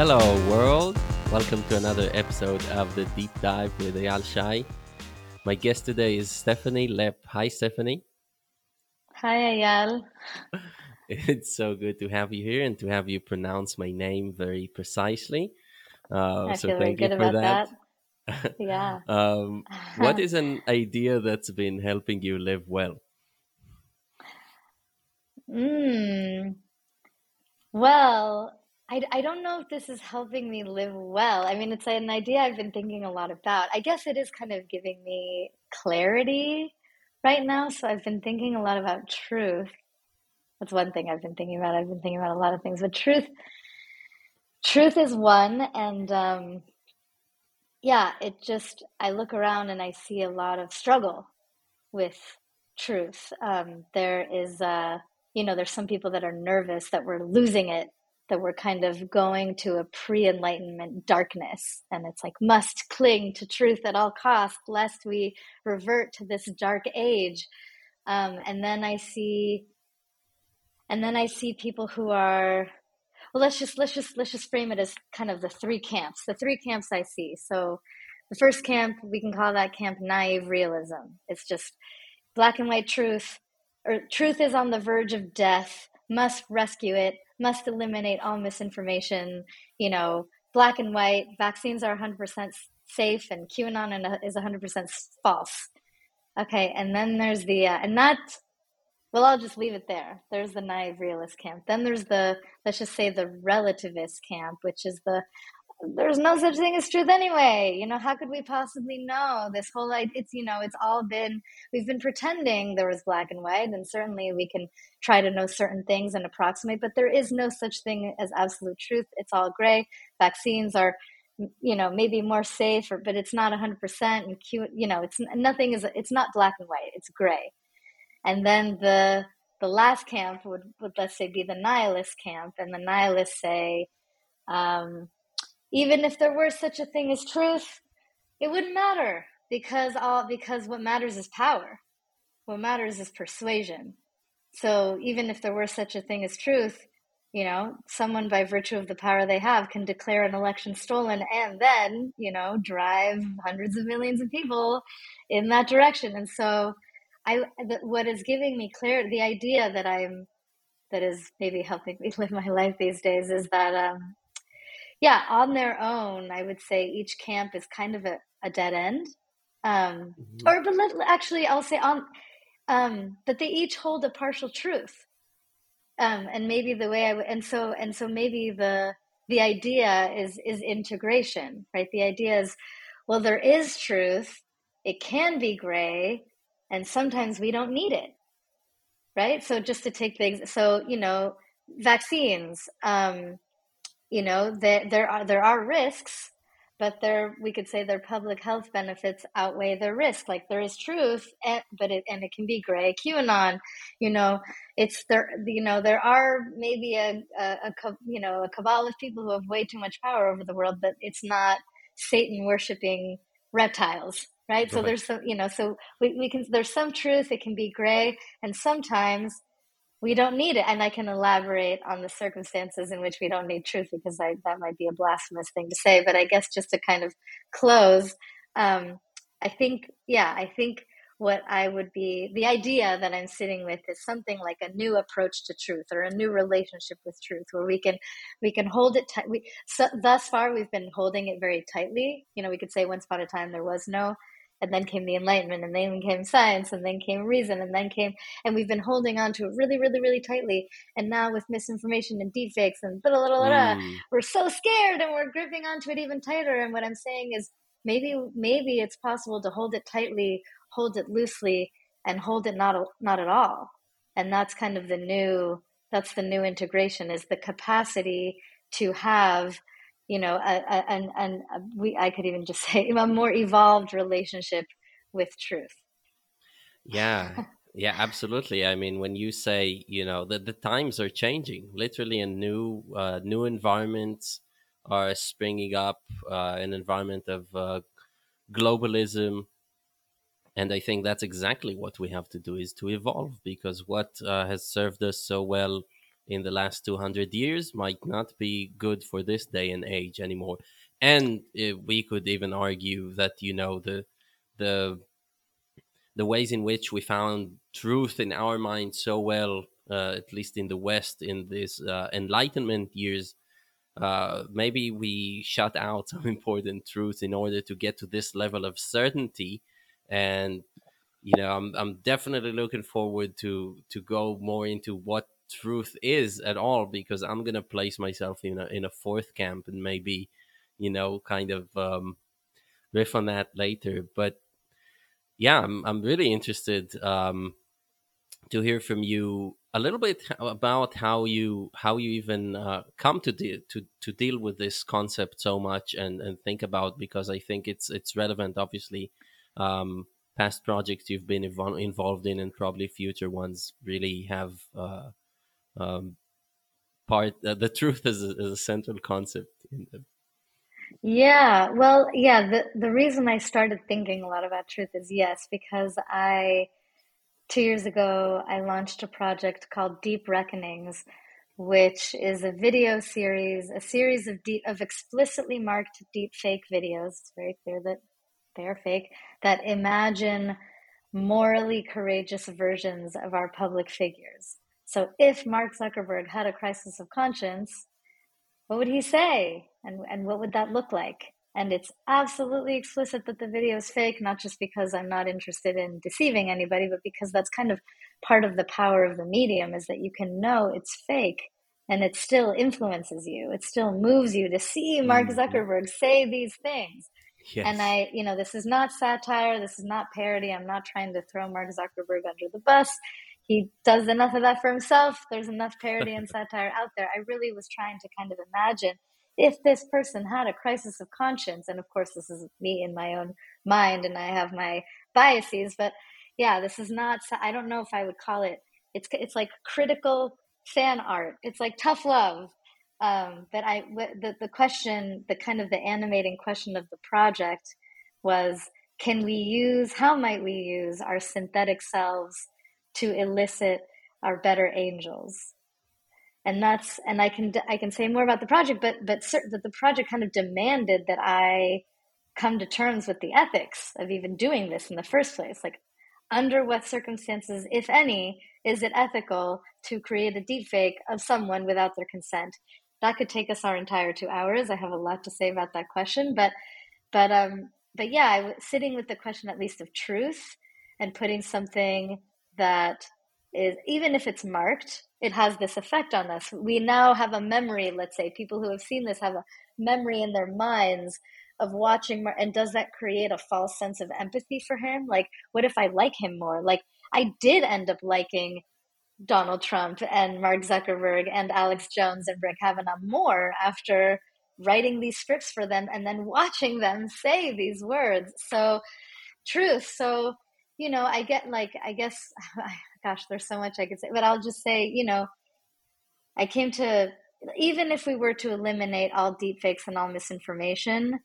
Hello world, welcome to another episode of the Deep Dive with Ayal Shai. My guest today is Stephanie Lepp. Hi Stephanie. Hi Ayal. It's so good to have you here and to have you pronounce my name very precisely. I feel thank really you good for about that. Yeah. What is an idea that's been helping you live well? Well, I don't know if this is helping me live well. I mean, it's an idea I've been thinking a lot about. I guess it is kind of giving me clarity right now. So I've been thinking a lot about truth. That's one thing I've been thinking about. I've been thinking about a lot of things, but truth is one. And I look around and I see a lot of struggle with truth. There is, there's some people that are nervous that we're losing it, that we're kind of going to a pre-enlightenment darkness. And it's like, must cling to truth at all costs, lest we revert to this dark age. And then I see people who are, well, let's just frame it as kind of the three camps I see. So the first camp, we can call that camp naive realism. It's just black and white truth, or truth is on the verge of death, must rescue it, must eliminate all misinformation, black and white, vaccines are 100% safe and QAnon is 100% false. Okay, and then there's I'll just leave it there. There's the naive realist camp. Then there's the relativist camp, which is there's no such thing as truth anyway. How could we possibly know this whole idea? We've been pretending there was black and white, and certainly we can try to know certain things and approximate, but there is no such thing as absolute truth. It's all gray. Vaccines are, maybe more safe, but it's not 100%. And it's not black and white, it's gray. And then the last camp would let's say be the nihilist camp, and the nihilists say, even if there were such a thing as truth, it wouldn't matter because what matters is power. What matters is persuasion. So even if there were such a thing as truth, someone by virtue of the power they have can declare an election stolen and then, drive hundreds of millions of people in that direction. And so what is giving me clarity, the idea that is maybe helping me live my life these days is that, on their own, I would say each camp is kind of a dead end. But they each hold a partial truth. Maybe the idea is integration, right? The idea is, well, there is truth. It can be gray, and sometimes we don't need it, right? So just to take things, vaccines. There are risks, but we could say their public health benefits outweigh their risk. Like there is truth, but it can be gray. QAnon, there are maybe a cabal of people who have way too much power over the world, but it's not Satan worshiping reptiles, right? So there's some, there's some truth. It can be gray, and sometimes we don't need it. And I can elaborate on the circumstances in which we don't need truth, because that might be a blasphemous thing to say. But I guess just to kind of close, I think what I would be, the idea that I'm sitting with is something like a new approach to truth or a new relationship with truth, where we can hold it tight. Thus far, we've been holding it very tightly. We could say once upon a time there was no, and then came the Enlightenment, and then came science, and then came reason, and we've been holding on to it really, really, really tightly. And now with misinformation and deepfakes and we're so scared and we're gripping onto it even tighter. And what I'm saying is maybe it's possible to hold it tightly, hold it loosely, and hold it not at all. And that's kind of the new integration, is the capacity to have I could even just say a more evolved relationship with truth. Yeah, absolutely. I mean, when you say, that the times are changing, literally, and new environments are springing up, an environment of globalism. And I think that's exactly what we have to do, is to evolve, because what has served us so well in the last 200 years might not be good for this day and age anymore. And we could even argue that, you know, the ways in which we found truth in our mind so well, at least in the West, in this Enlightenment years, maybe we shut out some important truth in order to get to this level of certainty. And, you know, I'm definitely looking forward to go more into what truth is at all, because I'm going to place myself in a fourth camp and maybe, you know, kind of riff on that later. But yeah, I'm really interested to hear from you a little bit about how you even come to deal with this concept so much and think about, because I think it's relevant, obviously. Past projects you've been involved in and probably future ones really have the truth as a central concept in them. Yeah, well, yeah, the reason I started thinking a lot about truth is, yes, because 2 years ago, I launched a project called Deep Reckonings, which is a video series, a series of explicitly marked deep fake videos. It's very clear that they are fake, that imagine morally courageous versions of our public figures. So if Mark Zuckerberg had a crisis of conscience, what would he say? And what would that look like? And it's absolutely explicit that the video is fake, not just because I'm not interested in deceiving anybody, but because that's kind of part of the power of the medium, is that you can know it's fake and it still influences you. It still moves you to see Mark Zuckerberg say these things. Yes. And this is not satire. This is not parody. I'm not trying to throw Mark Zuckerberg under the bus. He does enough of that for himself. There's enough parody and satire out there. I really was trying to kind of imagine if this person had a crisis of conscience. And of course, this is me in my own mind and I have my biases. But yeah, this is not, I don't know if I would call it, it's like critical fan art. It's like tough love. But the question, the kind of the animating question of the project was, how might we use our synthetic selves to elicit our better angels? And I can say more about the project, but the project kind of demanded that I come to terms with the ethics of even doing this in the first place. Like, under what circumstances, if any, is it ethical to create a deepfake of someone without their consent? That could take us our entire 2 hours. I have a lot to say about that question, but yeah, sitting with the question at least of truth and putting something that is, even if it's marked, it has this effect on us. We now have a memory. Let's say people who have seen this have a memory in their minds of watching Mark, and does that create a false sense of empathy for him? Like, what if I like him more? Like, I did end up liking Donald Trump and Mark Zuckerberg and Alex Jones and Brett Kavanaugh more after writing these scripts for them and then watching them say these words. So, truth. So, you know, I get like, I guess, gosh, there's so much I could say, but I'll just say, you know, I came to, even if we were to eliminate all deepfakes and all misinformation,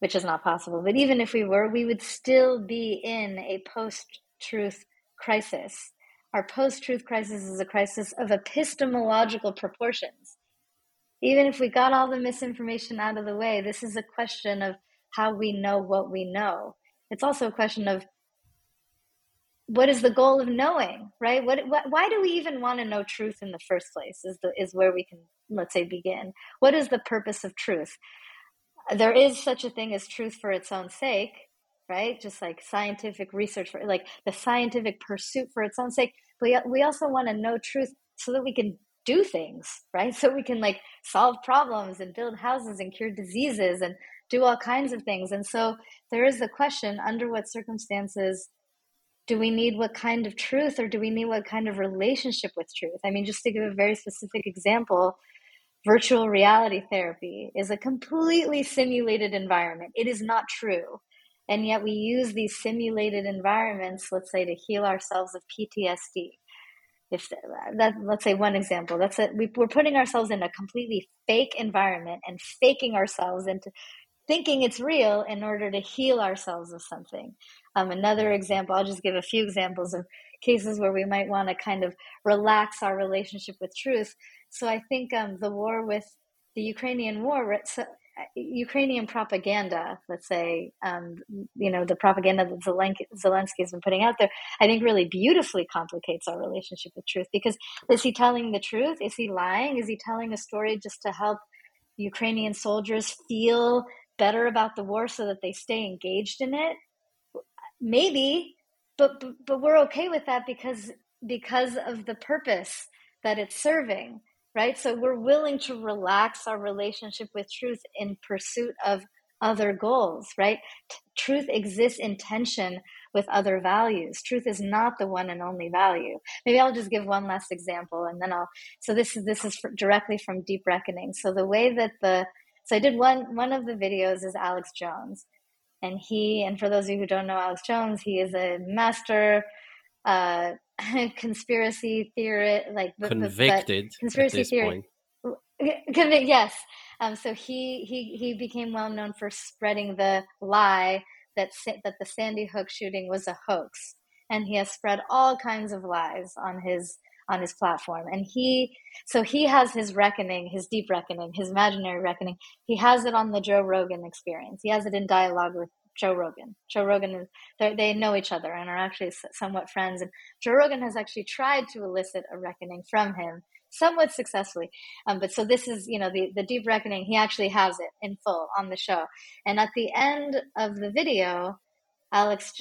which is not possible, but even if we were, we would still be in a post-truth crisis. Our post-truth crisis is a crisis of epistemological proportions. Even if we got all the misinformation out of the way, this is a question of how we know what we know. It's also a question of what is the goal of knowing, right? Why do we even want to know truth in the first place is where we can, let's say, begin. What is the purpose of truth? There is such a thing as truth for its own sake, right? Just like scientific research, for like the scientific pursuit for its own sake. But we also want to know truth so that we can do things, right? So we can like solve problems and build houses and cure diseases and do all kinds of things. And so there is the question, under what circumstances do we need what kind of truth, or do we need what kind of relationship with truth? I mean, just to give a very specific example, virtual reality therapy is a completely simulated environment. It is not true. And yet we use these simulated environments, let's say, to heal ourselves of PTSD. Let's say one example. That's it. We're putting ourselves in a completely fake environment and faking ourselves into thinking it's real in order to heal ourselves of something. Another example, I'll just give a few examples of cases where we might want to kind of relax our relationship with truth. So I think the war with the Ukrainian war, Ukrainian propaganda, let's say, the propaganda that Zelensky has been putting out there, I think really beautifully complicates our relationship with truth. Because is he telling the truth? Is he lying? Is he telling a story just to help Ukrainian soldiers feel better about the war so that they stay engaged in it? Maybe, but we're okay with that because of the purpose that it's serving, right? So we're willing to relax our relationship with truth in pursuit of other goals, right? Truth exists in tension with other values. Truth is not the one and only value. Maybe I'll just give one last example, and then I'll. So this is directly from Deep Reckonings. So the way that I did one of the videos is Alex Jones, and for those of you who don't know Alex Jones, he is a master. Conspiracy theory, like convicted conspiracy theory. Yes. So he became well known for spreading the lie that the Sandy Hook shooting was a hoax, and he has spread all kinds of lies on his platform. And he has his reckoning, his deep reckoning, his imaginary reckoning. He has it on the Joe Rogan Experience. He has it in dialogue with Joe Rogan. Joe Rogan, they know each other and are actually somewhat friends. And Joe Rogan has actually tried to elicit a reckoning from him somewhat successfully. But so this is, the deep reckoning. He actually has it in full on the show. And at the end of the video, Alex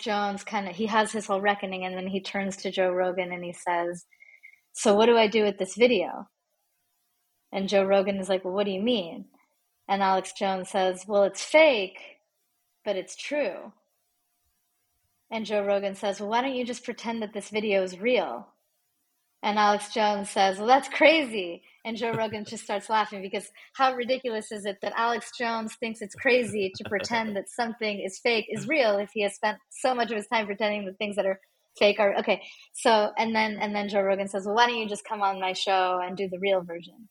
Jones he has his whole reckoning, and then he turns to Joe Rogan and he says, "So what do I do with this video?" And Joe Rogan is like, "Well, what do you mean?" And Alex Jones says, "Well, it's fake, but it's true." And Joe Rogan says, "Well, why don't you just pretend that this video is real?" And Alex Jones says, "Well, that's crazy." And Joe Rogan just starts laughing, because how ridiculous is it that Alex Jones thinks it's crazy to pretend that something is fake is real if he has spent so much of his time pretending the things that are fake are okay. So and then Joe Rogan says, "Well, why don't you just come on my show and do the real version?"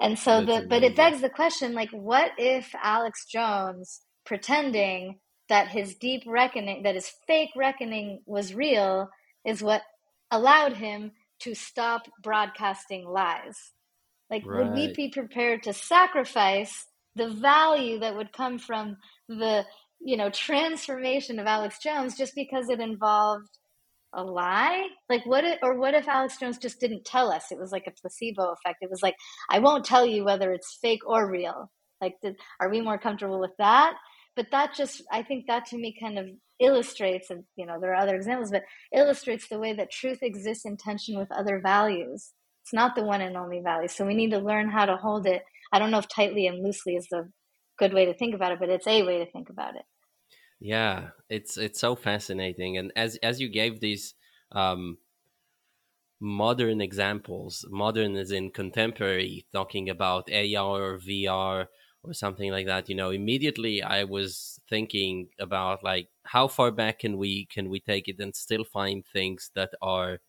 And so but it begs the question, like, what if Alex Jones pretending that his deep reckoning, that his fake reckoning was real, is what allowed him to stop broadcasting lies? Like, right. Would we be prepared to sacrifice the value that would come from the, transformation of Alex Jones just because it involved a lie? Like, what if Alex Jones just didn't tell us? It was like a placebo effect. It was like, I won't tell you whether it's fake or real. Like, are we more comfortable with that? But that just, I think that to me kind of illustrates, and there are other examples, but illustrates the way that truth exists in tension with other values. It's not the one and only value. So we need to learn how to hold it. I don't know if tightly and loosely is the good way to think about it, but it's a way to think about it. Yeah, it's so fascinating. And as you gave these modern examples, modern as in contemporary, talking about AR or VR or something like that, immediately I was thinking about, like, how far back can we take it and still find things that are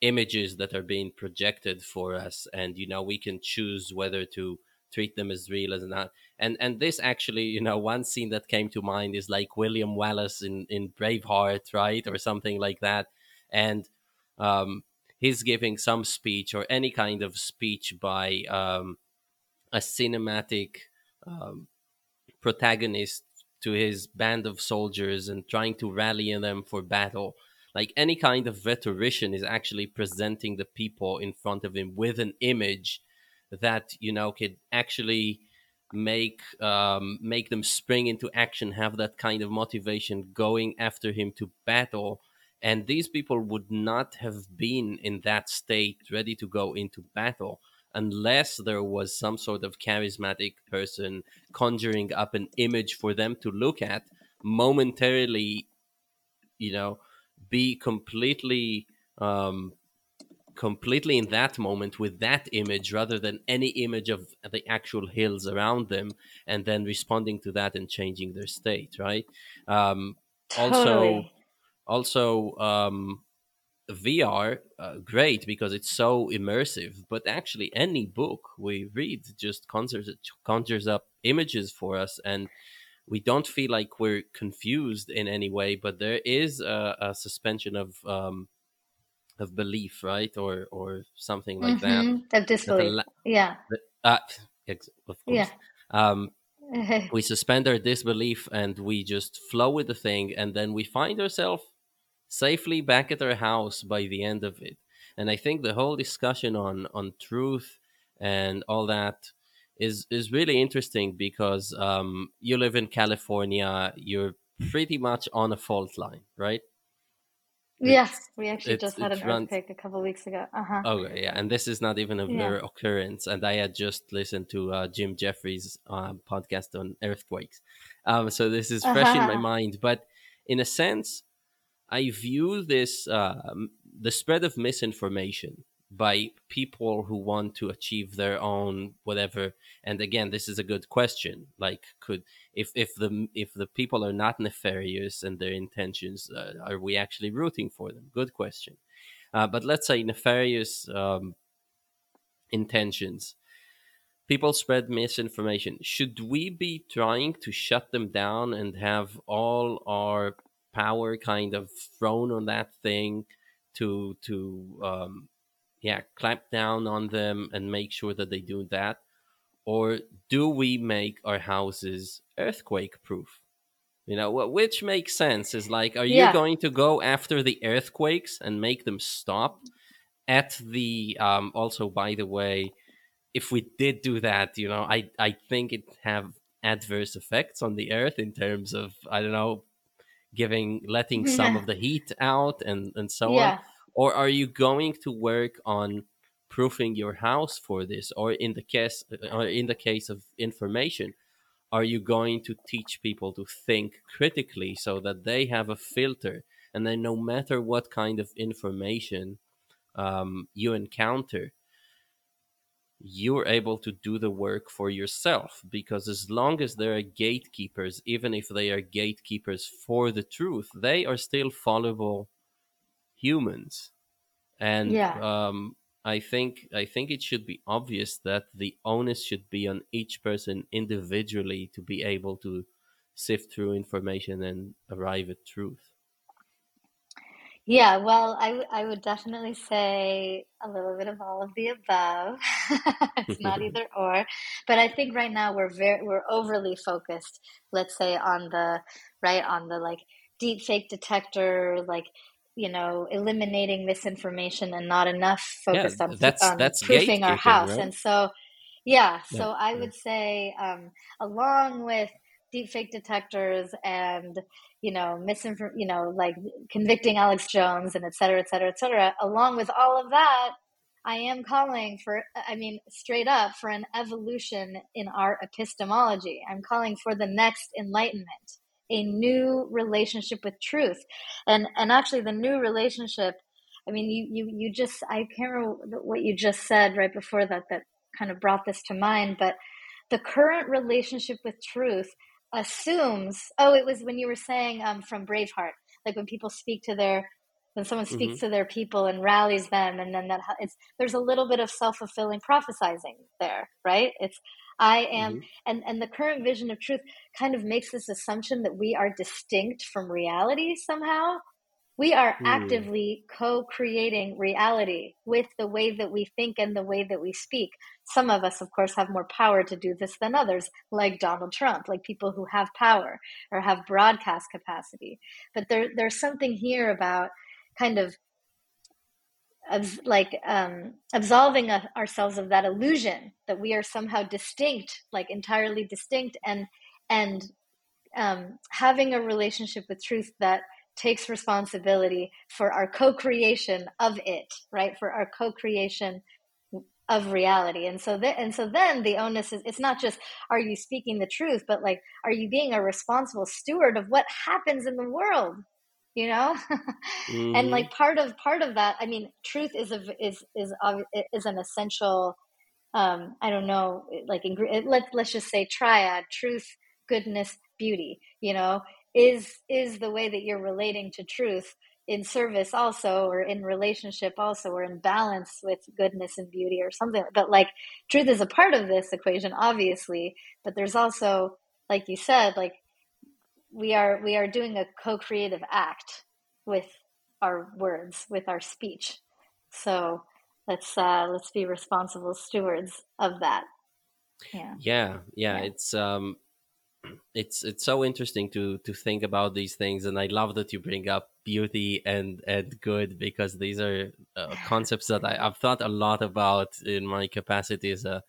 images that are being projected for us, and we can choose whether to treat them as real as not. And this actually, one scene that came to mind is like William Wallace in Braveheart, right? Or something like that. And he's giving some speech or any kind of speech by a cinematic protagonist to his band of soldiers and trying to rally them for battle. Like, any kind of rhetorician is actually presenting the people in front of him with an image that could actually make them spring into action, have that kind of motivation, going after him to battle. And these people would not have been in that state, ready to go into battle, unless there was some sort of charismatic person conjuring up an image for them to look at, momentarily, be completely in that moment with that image, rather than any image of the actual hills around them, and then responding to that and changing their state, right? Totally. Also, VR, great, because it's so immersive, but actually any book we read just conjures up images for us. And we don't feel like we're confused in any way, but there is a suspension of belief, right? Or something like that. Of disbelief. Of course. Yeah. We suspend our disbelief and we just flow with the thing, and then we find ourselves safely back at our house by the end of it. And I think the whole discussion on truth and all that is really interesting because you live in California, you're pretty much on a fault line, right? Yes, we actually just had an earthquake a couple of weeks ago. Okay, yeah, and this is not even a rare occurrence. And I had just listened to Jim Jeffries' podcast on earthquakes. So this is fresh in my mind. But in a sense, I view this, the spread of misinformation by people who want to achieve their own whatever. And again, this is a good question. Like, could if the people are not nefarious and their intentions, are we actually rooting for them? Good question. But let's say nefarious intentions. People spread misinformation. Should we be trying to shut them down and have all our power kind of thrown on that thing to clamp down on them and make sure that they do that? Or do we make our houses earthquake proof? You know, which makes sense is like, are you going to go after the earthquakes and make them stop at the, also, by the way, if we did do that, you know, I think it have adverse effects on the earth in terms of, I don't know, letting some of the heat out and so on. Or are you going to work on proofing your house for this? Or in the case of information, are you going to teach people to think critically so that they have a filter? And then no matter what kind of information you encounter, you're able to do the work for yourself, because as long as there are gatekeepers, even if they are gatekeepers for the truth, they are still fallible humans. And I think it should be obvious that the onus should be on each person individually to be able to sift through information and arrive at truth. Yeah, well, I would definitely say a little bit of all of the above. It's not either or, but I think right now we're overly focused, let's say, on the like deep fake detector, like, you know, eliminating misinformation, and not enough focused on proofing our house. Right? And so, I would say, along with deepfake detectors and, you know, like convicting Alex Jones and et cetera, along with all of that, I am calling for, straight up, for an evolution in our epistemology. I'm calling for the next enlightenment, a new relationship with truth. And actually the new relationship, you just, I can't remember what you just said right before that kind of brought this to mind, but the current relationship with truth assumes, it was when you were saying from Braveheart, like when people speak to when someone speaks to their people and rallies them, and then there's a little bit of self-fulfilling prophesizing there, right? It's, I am, and the current vision of truth kind of makes this assumption that we are distinct from reality somehow. We are actively co-creating reality with the way that we think and the way that we speak. Some of us, of course, have more power to do this than others, like Donald Trump, like people who have power or have broadcast capacity. But there's something here about kind of absolving ourselves of that illusion that we are somehow distinct, like entirely distinct, and having a relationship with truth that takes responsibility for our co-creation of it, right? For our co-creation of reality. And so then the onus is, it's not just, are you speaking the truth, but like, are you being a responsible steward of what happens in the world? You know, and like part of that, truth is an essential, let's just say triad: truth, goodness, beauty, you know, is the way that you're relating to truth in service also, or in relationship also, or in balance with goodness and beauty or something. But like truth is a part of this equation, obviously, but there's also, like you said, like we are doing a co-creative act with our words, with our speech. So let's be responsible stewards of that. Yeah. It's so interesting to think about these things, and I love that you bring up beauty and good, because these are concepts that I've thought a lot about in my capacity as a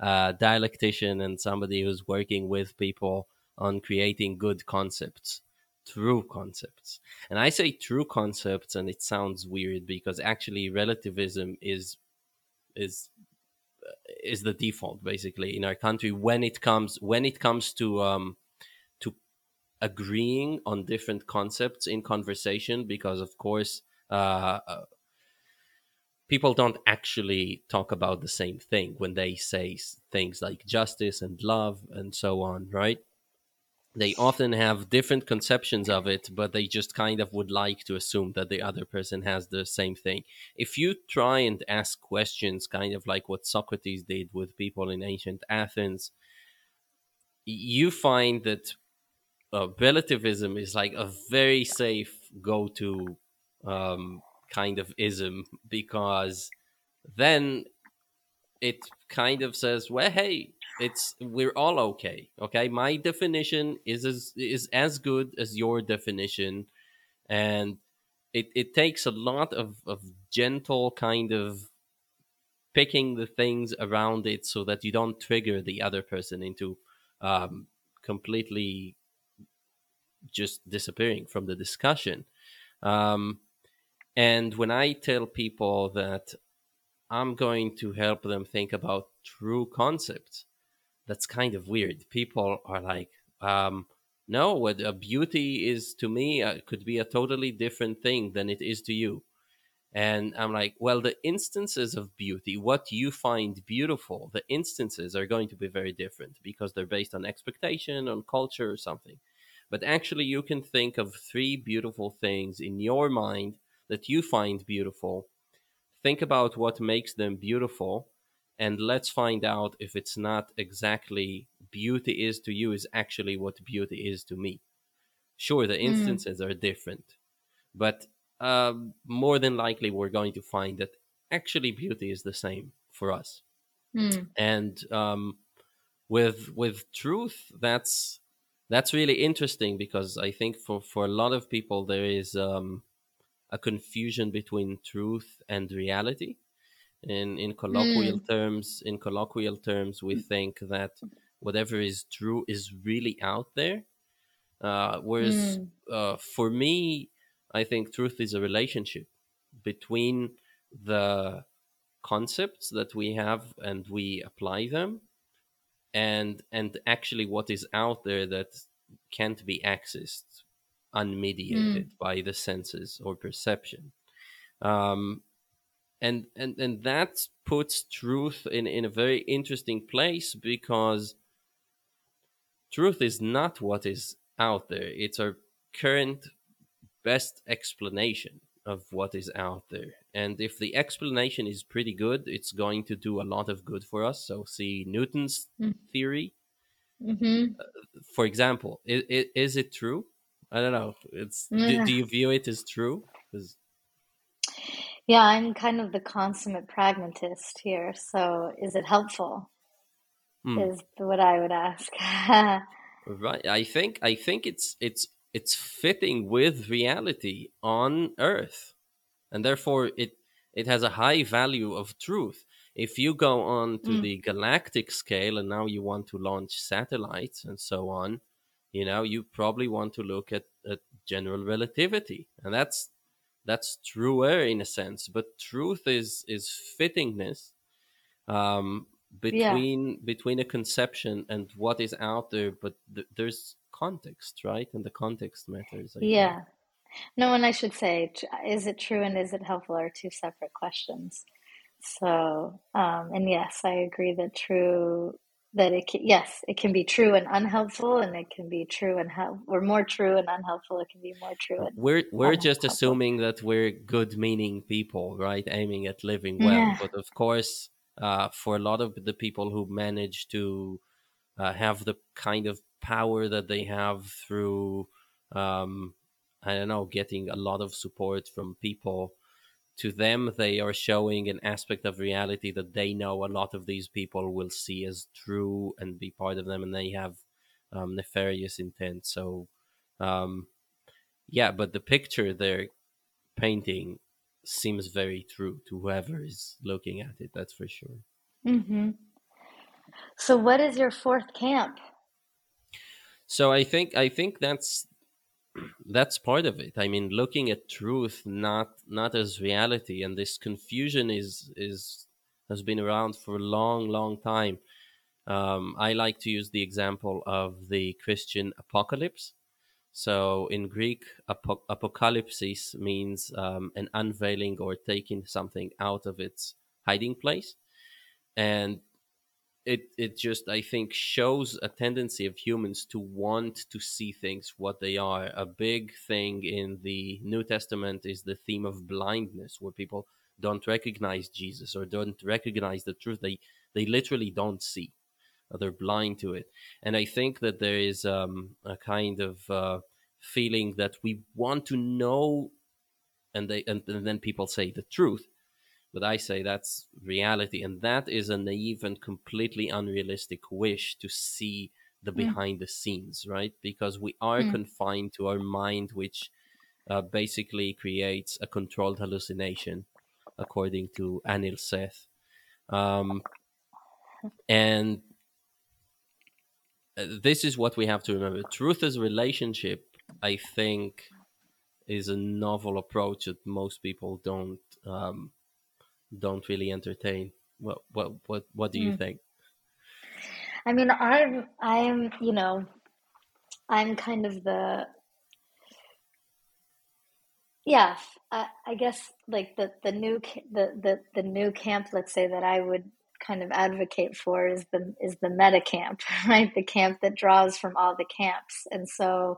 dialectician and somebody who's working with people on creating good concepts, true concepts. And I say true concepts, and it sounds weird because actually relativism is the default basically in our country when it comes to agreeing on different concepts in conversation, because of course people don't actually talk about the same thing when they say things like justice and love and so on, right? They often have different conceptions of it, but they just kind of would like to assume that the other person has the same thing. If you try and ask questions, kind of like what Socrates did with people in ancient Athens, you find that relativism is like a very safe go-to kind of ism, because then it kind of says, well, hey, we're all okay. My definition is as good as your definition, and it takes a lot of gentle kind of picking the things around it so that you don't trigger the other person into completely just disappearing from the discussion. And when I tell people that I'm going to help them think about true concepts, that's kind of weird. People are like, no, what a beauty is to me could be a totally different thing than it is to you. And I'm like, well, the instances of beauty, what you find beautiful, the instances are going to be very different because they're based on expectation, on culture or something. But actually you can think of three beautiful things in your mind that you find beautiful. Think about what makes them beautiful. And let's find out if it's not exactly beauty is to you is actually what beauty is to me. Sure, the instances are different, but more than likely we're going to find that actually beauty is the same for us. And with truth, that's really interesting, because I think for a lot of people there is a confusion between truth and reality. In colloquial terms, we think that whatever is true is really out there. Whereas for me, I think truth is a relationship between the concepts that we have and we apply them and actually what is out there that can't be accessed unmediated by the senses or perception. And that puts truth in a very interesting place, because truth is not what is out there. It's our current best explanation of what is out there. And if the explanation is pretty good, it's going to do a lot of good for us. So see Newton's theory, for example. Is it true? I don't know. Do you view it as true? Yeah, I'm kind of the consummate pragmatist here. So is it helpful? Is what I would ask. Right. I think it's fitting with reality on Earth. And therefore it has a high value of truth. If you go on to the galactic scale and now you want to launch satellites and so on, you probably want to look at general relativity. And that's truer in a sense, but truth is fittingness between a conception and what is out there. But there's context, right? And the context matters. I think. No, and I should say, is it true and is it helpful are two separate questions. So, and yes, I agree that it can be true and unhelpful, and it can be true and or more true and unhelpful. It can be more true. And we're just assuming that we're good-meaning people, right? Aiming at living well, but of course, for a lot of the people who manage to have the kind of power that they have through, I don't know, getting a lot of support from people. To them, they are showing an aspect of reality that they know a lot of these people will see as true and be part of them, and they have nefarious intent. So, yeah, but the picture they're painting seems very true to whoever is looking at it, that's for sure. Mm-hmm. So what is your fourth camp? So I think that's part of it. I mean, looking at truth not as reality, and this confusion has been around for a long time. I like to use the example of the Christian apocalypse. So in Greek, apocalypsis means an unveiling or taking something out of its hiding place, and it just, I think, shows a tendency of humans to want to see things what they are. A big thing in the New Testament is the theme of blindness, where people don't recognize Jesus or don't recognize the truth. They literally don't see. They're blind to it. And I think that there is a kind of feeling that we want to know, and then people say the truth. But I say that's reality, and that is a naive and completely unrealistic wish to see the behind the scenes, right? Because we are confined to our mind, which basically creates a controlled hallucination, according to Anil Seth. And this is what we have to remember. Truth as relationship, I think, is a novel approach that most people don't really entertain. What do you think? I mean, I'm you know, I'm kind of the I guess like the new camp, let's say, that I would kind of advocate for is the meta camp, right? The camp that draws from all the camps. And so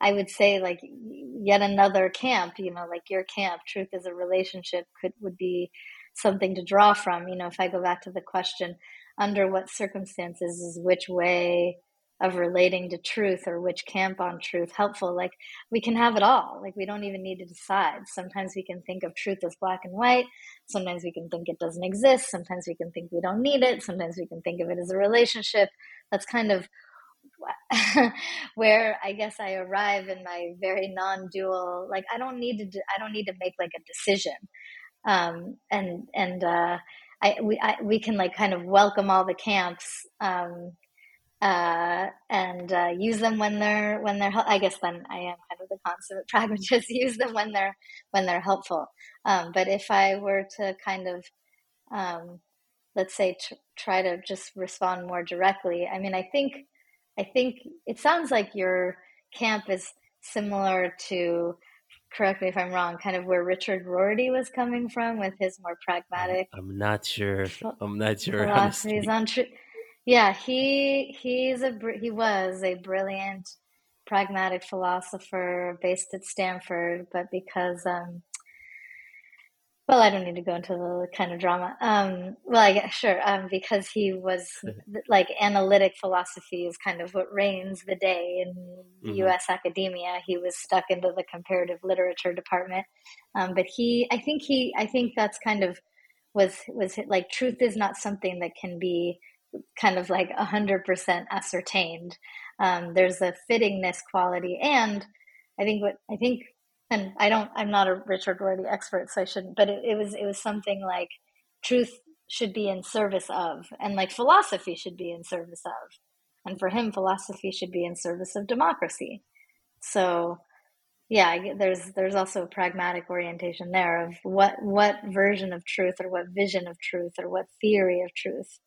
I would say, like, yet another camp, you know, like your camp, truth as a relationship, would be something to draw from. You know, if I go back to the question, under what circumstances is which way of relating to truth or which camp on truth helpful? Like, we can have it all. Like, we don't even need to decide. Sometimes we can think of truth as black and white. Sometimes we can think it doesn't exist. Sometimes we can think we don't need it. Sometimes we can think of it as a relationship. That's kind of where I guess I arrive in my very non-dual, like, I don't need to make like a decision. We can like kind of welcome all the camps, and use them when they're, I guess then I am kind of the consummate pragmatist, use them when they're helpful. But if I were to kind of, let's say, try to just respond more directly, I mean, I think it sounds like your camp is similar to, correct me if I'm wrong, kind of where Richard Rorty was coming from with his more pragmatic. I'm not sure. Philosophies on truth. Yeah, he was a brilliant pragmatic philosopher based at Stanford, but because I don't need to go into the kind of drama. Because he was like, analytic philosophy is kind of what reigns the day in U.S. academia. He was stuck into the comparative literature department. But I think that's kind of was like, truth is not something that can be kind of like 100% ascertained. There's a fittingness quality. And I'm not a Richard Rorty expert, so I shouldn't, but it was something like, truth should be in service of, and like philosophy should be in service of. And for him, philosophy should be in service of democracy. So yeah, there's also a pragmatic orientation there of what version of truth or what vision of truth or what theory of truth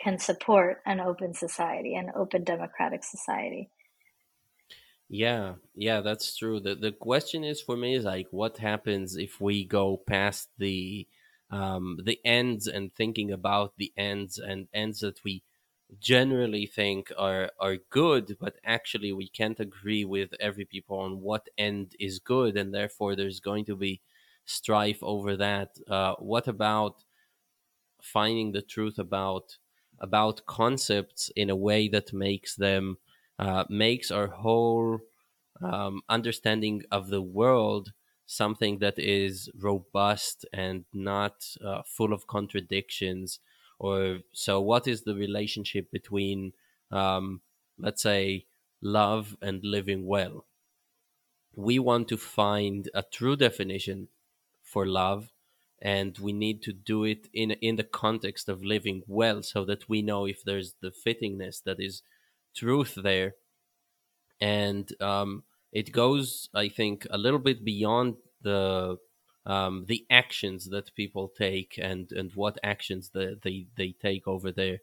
can support an open society, an open democratic society. Yeah, that's true. The question is, for me, is like, what happens if we go past the ends and thinking about the ends, and ends that we generally think are good, but actually we can't agree with every people on what end is good, and therefore there's going to be strife over that. What about finding the truth about concepts in a way that makes them makes our whole understanding of the world something that is robust and not full of contradictions. Or so what is the relationship between, let's say, love and living well? We want to find a true definition for love, and we need to do it in the context of living well, so that we know if there's the fittingness, that is truth there. And it goes, I think, a little bit beyond the actions that people take and what actions they take over there.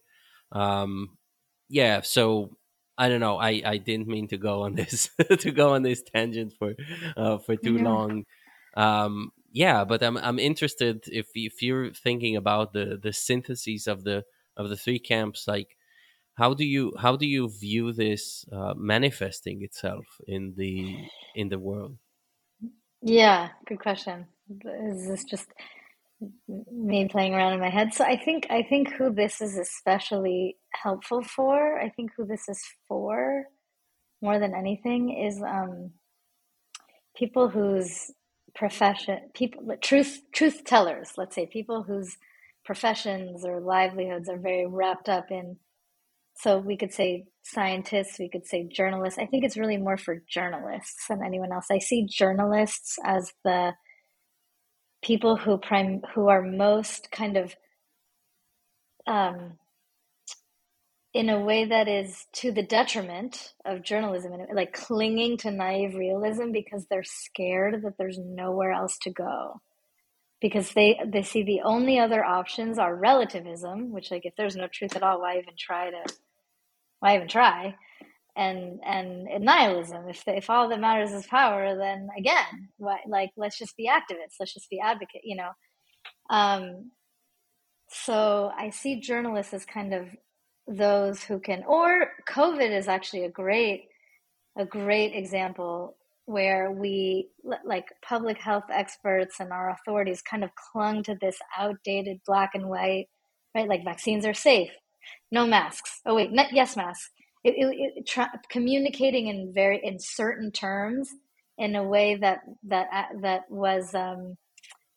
Yeah, so I don't know. I didn't mean to go on this tangent for too long. Yeah, but I'm interested if you're thinking about the synthesis of the three camps, like how do you view this manifesting itself in the world? Yeah, good question. Is this just me playing around in my head? So I think who this is especially helpful for, I think who this is for more than anything is people whose profession, truth tellers, let's say, people whose professions or livelihoods are very wrapped up in, so we could say scientists, we could say journalists. I think it's really more for journalists than anyone else. I see journalists as the people who are most kind of in a way that is to the detriment of journalism, and like clinging to naive realism because they're scared that there's nowhere else to go, because they see the only other options are relativism, which, like, if there's no truth at all, why even try, and nihilism. If all that matters is power, then again, why, like, let's just be activists, let's just be advocates, you know. So I see journalists as kind of those who can, or COVID is actually a great example where we, like public health experts and our authorities, kind of clung to this outdated black and white, right? Like, vaccines are safe, no masks. Oh wait, yes, masks. Communicating in certain terms in a way that was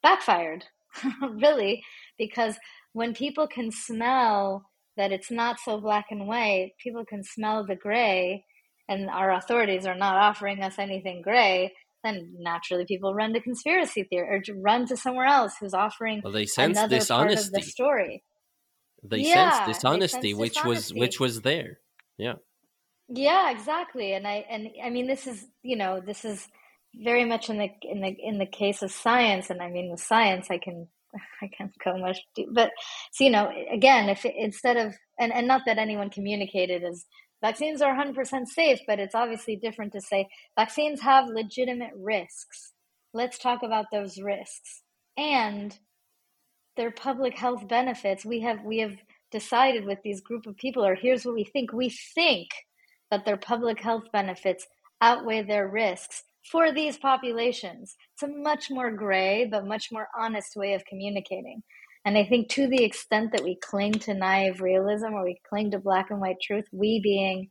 backfired, really, because when people can smell that it's not so black and white, people can smell the gray, and our authorities are not offering us anything gray, then naturally people run to conspiracy theory or run to somewhere else who's offering another dishonesty. Part of the story. They sensed dishonesty, which was there. Yeah. Yeah, exactly. And I mean, this is very much in the case of science. And I mean, with science, I can't go much deep, but so, you know, again, if instead of, and not that anyone communicated as vaccines are 100% safe, but it's obviously different to say vaccines have legitimate risks. Let's talk about those risks and their public health benefits. We have decided with these group of people, or here's what we think. We think that their public health benefits outweigh their risks for these populations. It's a much more gray, but much more honest way of communicating. And I think to the extent that we cling to naive realism, or we cling to black and white truth, we being,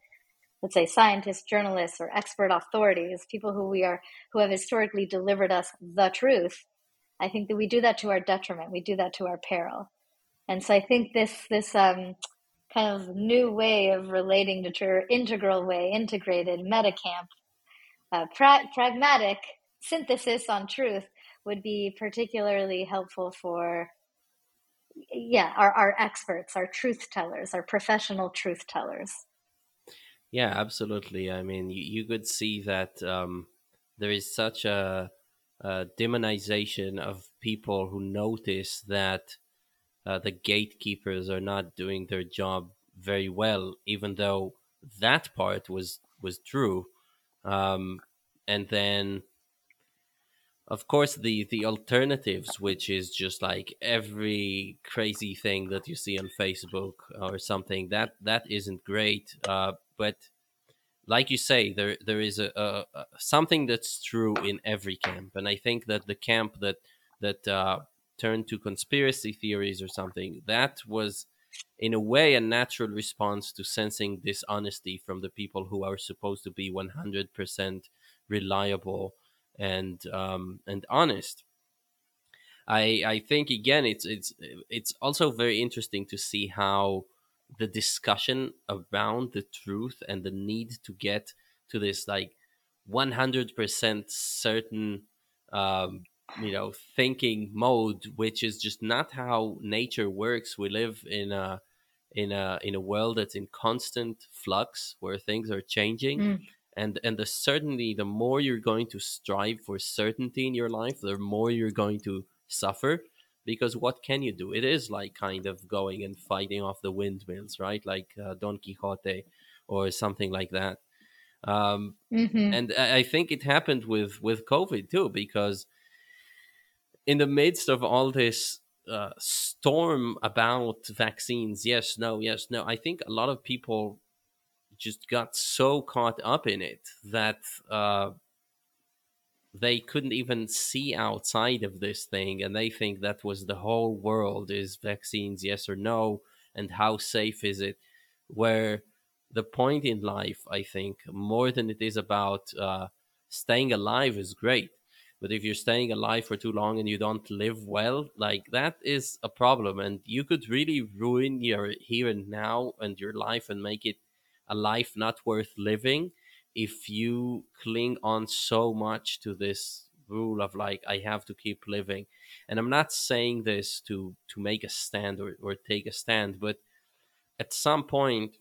let's say, scientists, journalists, or expert authorities, people who have historically delivered us the truth, I think that we do that to our detriment. We do that to our peril. And so I think this kind of new way of relating to truth, integral way, integrated metacamp, pragmatic synthesis on truth would be particularly helpful for, yeah, our experts, our truth tellers, our professional truth tellers. Yeah, absolutely. I mean, you could see that there is such a demonization of people who notice that the gatekeepers are not doing their job very well, even though that part was true. And then, of course, the alternatives, which is just like every crazy thing that you see on Facebook or something, that isn't great. But like you say, there is a something that's true in every camp. And I think that the camp that turned to conspiracy theories or something, that was in a way, a natural response to sensing dishonesty from the people who are supposed to be 100% reliable and honest. I think, again, it's also very interesting to see how the discussion around the truth and the need to get to this like 100% certain thinking mode, which is just not how nature works. We live in a world that's in constant flux, where things are changing, and the certainty, the more you're going to strive for certainty in your life, the more you're going to suffer, because what can you do? It is like kind of going and fighting off the windmills, right? Like Don Quixote or something like that. And I think it happened with COVID too, because in the midst of all this storm about vaccines, yes, no, I think a lot of people just got so caught up in it that they couldn't even see outside of this thing. And they think that was the whole world, is vaccines, yes or no, and how safe is it? Where the point in life, I think, more than it is about staying alive is great. But if you're staying alive for too long and you don't live well, like, that is a problem. And you could really ruin your here and now and your life and make it a life not worth living if you cling on so much to this rule of like, I have to keep living. And I'm not saying this to make a stand or take a stand, but at some point,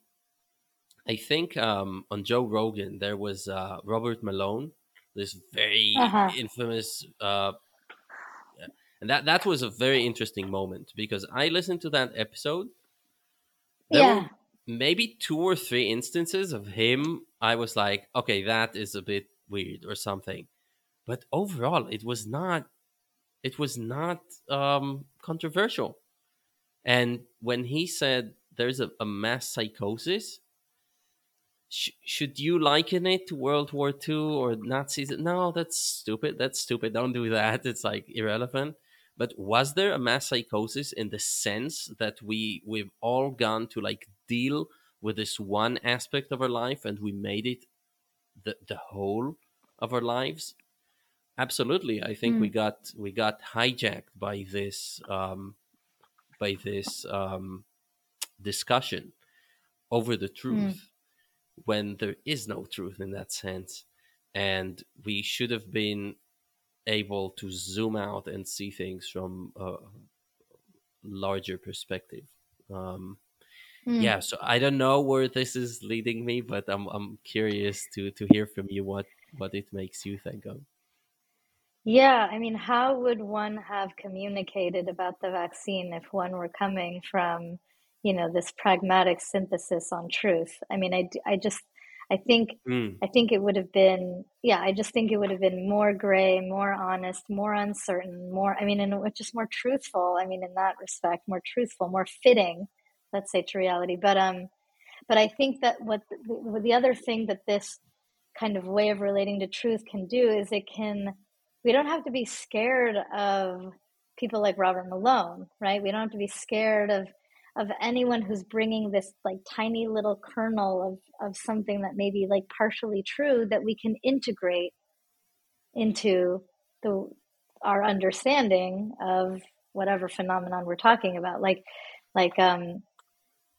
I think on Joe Rogan, there was Robert Malone, this very infamous, and that was a very interesting moment, because I listened to that episode. There were maybe 2 or 3 instances of him, I was like, okay, that is a bit weird or something. But overall, it was not controversial. And when he said there's a mass psychosis, should you liken it to World War II or Nazis? No, that's stupid. Don't do that. It's like irrelevant. But was there a mass psychosis in the sense that we've all gone to like deal with this one aspect of our life and we made it the whole of our lives? Absolutely. I think we got hijacked by this discussion over the truth. When there is no truth in that sense, and we should have been able to zoom out and see things from a larger perspective. So I don't know where this is leading me, but I'm curious to hear from you what it makes you think of. Yeah, I mean, how would one have communicated about the vaccine if one were coming from this pragmatic synthesis on truth? I mean, I just think it would have been more gray, more honest, more uncertain, more truthful. I mean, in that respect, more truthful, more fitting, let's say, to reality. But I think that the other thing that this kind of way of relating to truth can do is we don't have to be scared of people like Robert Malone, right? We don't have to be scared of anyone who's bringing this like tiny little kernel of something that may be like partially true that we can integrate into our understanding of whatever phenomenon we're talking about.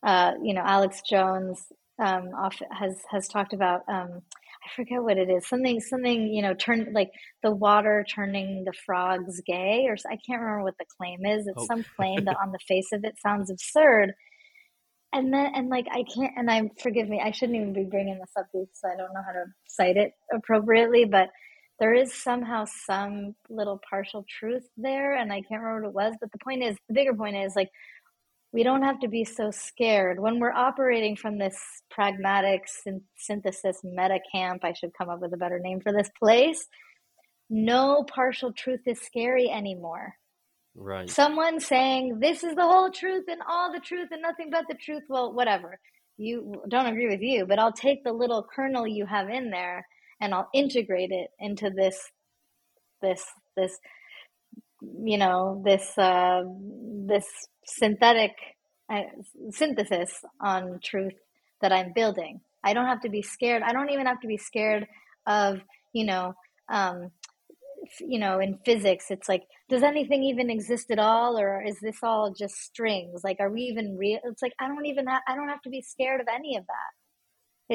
Alex Jones has talked about I forget what it is, something turned like the water turning the frogs gay, or I can't remember what the claim is. It's some claim that on the face of it sounds absurd. Forgive me, I shouldn't even be bringing this up because I don't know how to cite it appropriately, but there is somehow some little partial truth there. And I can't remember what it was, but the bigger point is like, we don't have to be so scared when we're operating from this pragmatic synthesis meta camp. I should come up with a better name for this place. No partial truth is scary anymore. Right. Someone saying this is the whole truth and all the truth and nothing but the truth. Well, whatever. You don't agree with you, but I'll take the little kernel you have in there and I'll integrate it into this synthetic synthesis on truth that I'm building. I don't have to be scared. I don't even have to be scared of, in physics, it's like, does anything even exist at all? Or is this all just strings? Like, are we even real? It's like, I don't have to be scared of any of that.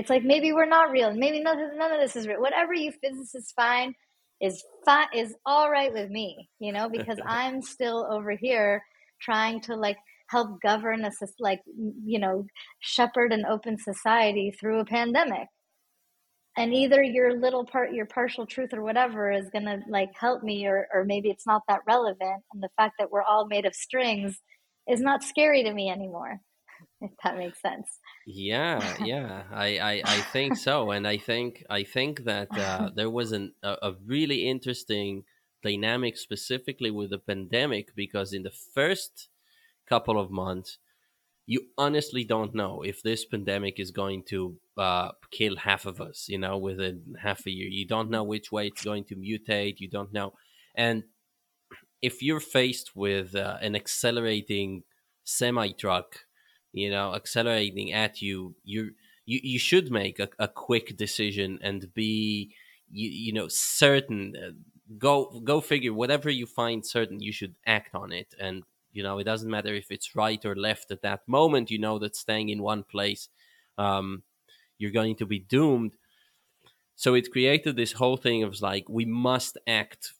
It's like, maybe we're not real. Maybe none of this is real. Whatever you physicists find is fine, is all right with me, because I'm still over here trying to help govern us, shepherd an open society through a pandemic. And either your little part, your partial truth or whatever is going to help me, or maybe it's not that relevant. And the fact that we're all made of strings is not scary to me anymore, if that makes sense. Yeah. I think so. And I think that there was a really interesting dynamic specifically with the pandemic, because in the first couple of months, you honestly don't know if this pandemic is going to kill half of us, within half a year. You don't know which way it's going to mutate. You don't know. And if you're faced with an accelerating semi-truck, accelerating at you, you should make a quick decision and be, certain. Go figure. Whatever you find certain, you should act on it. And it doesn't matter if it's right or left at that moment, that staying in one place, you're going to be doomed. So it created this whole thing of we must act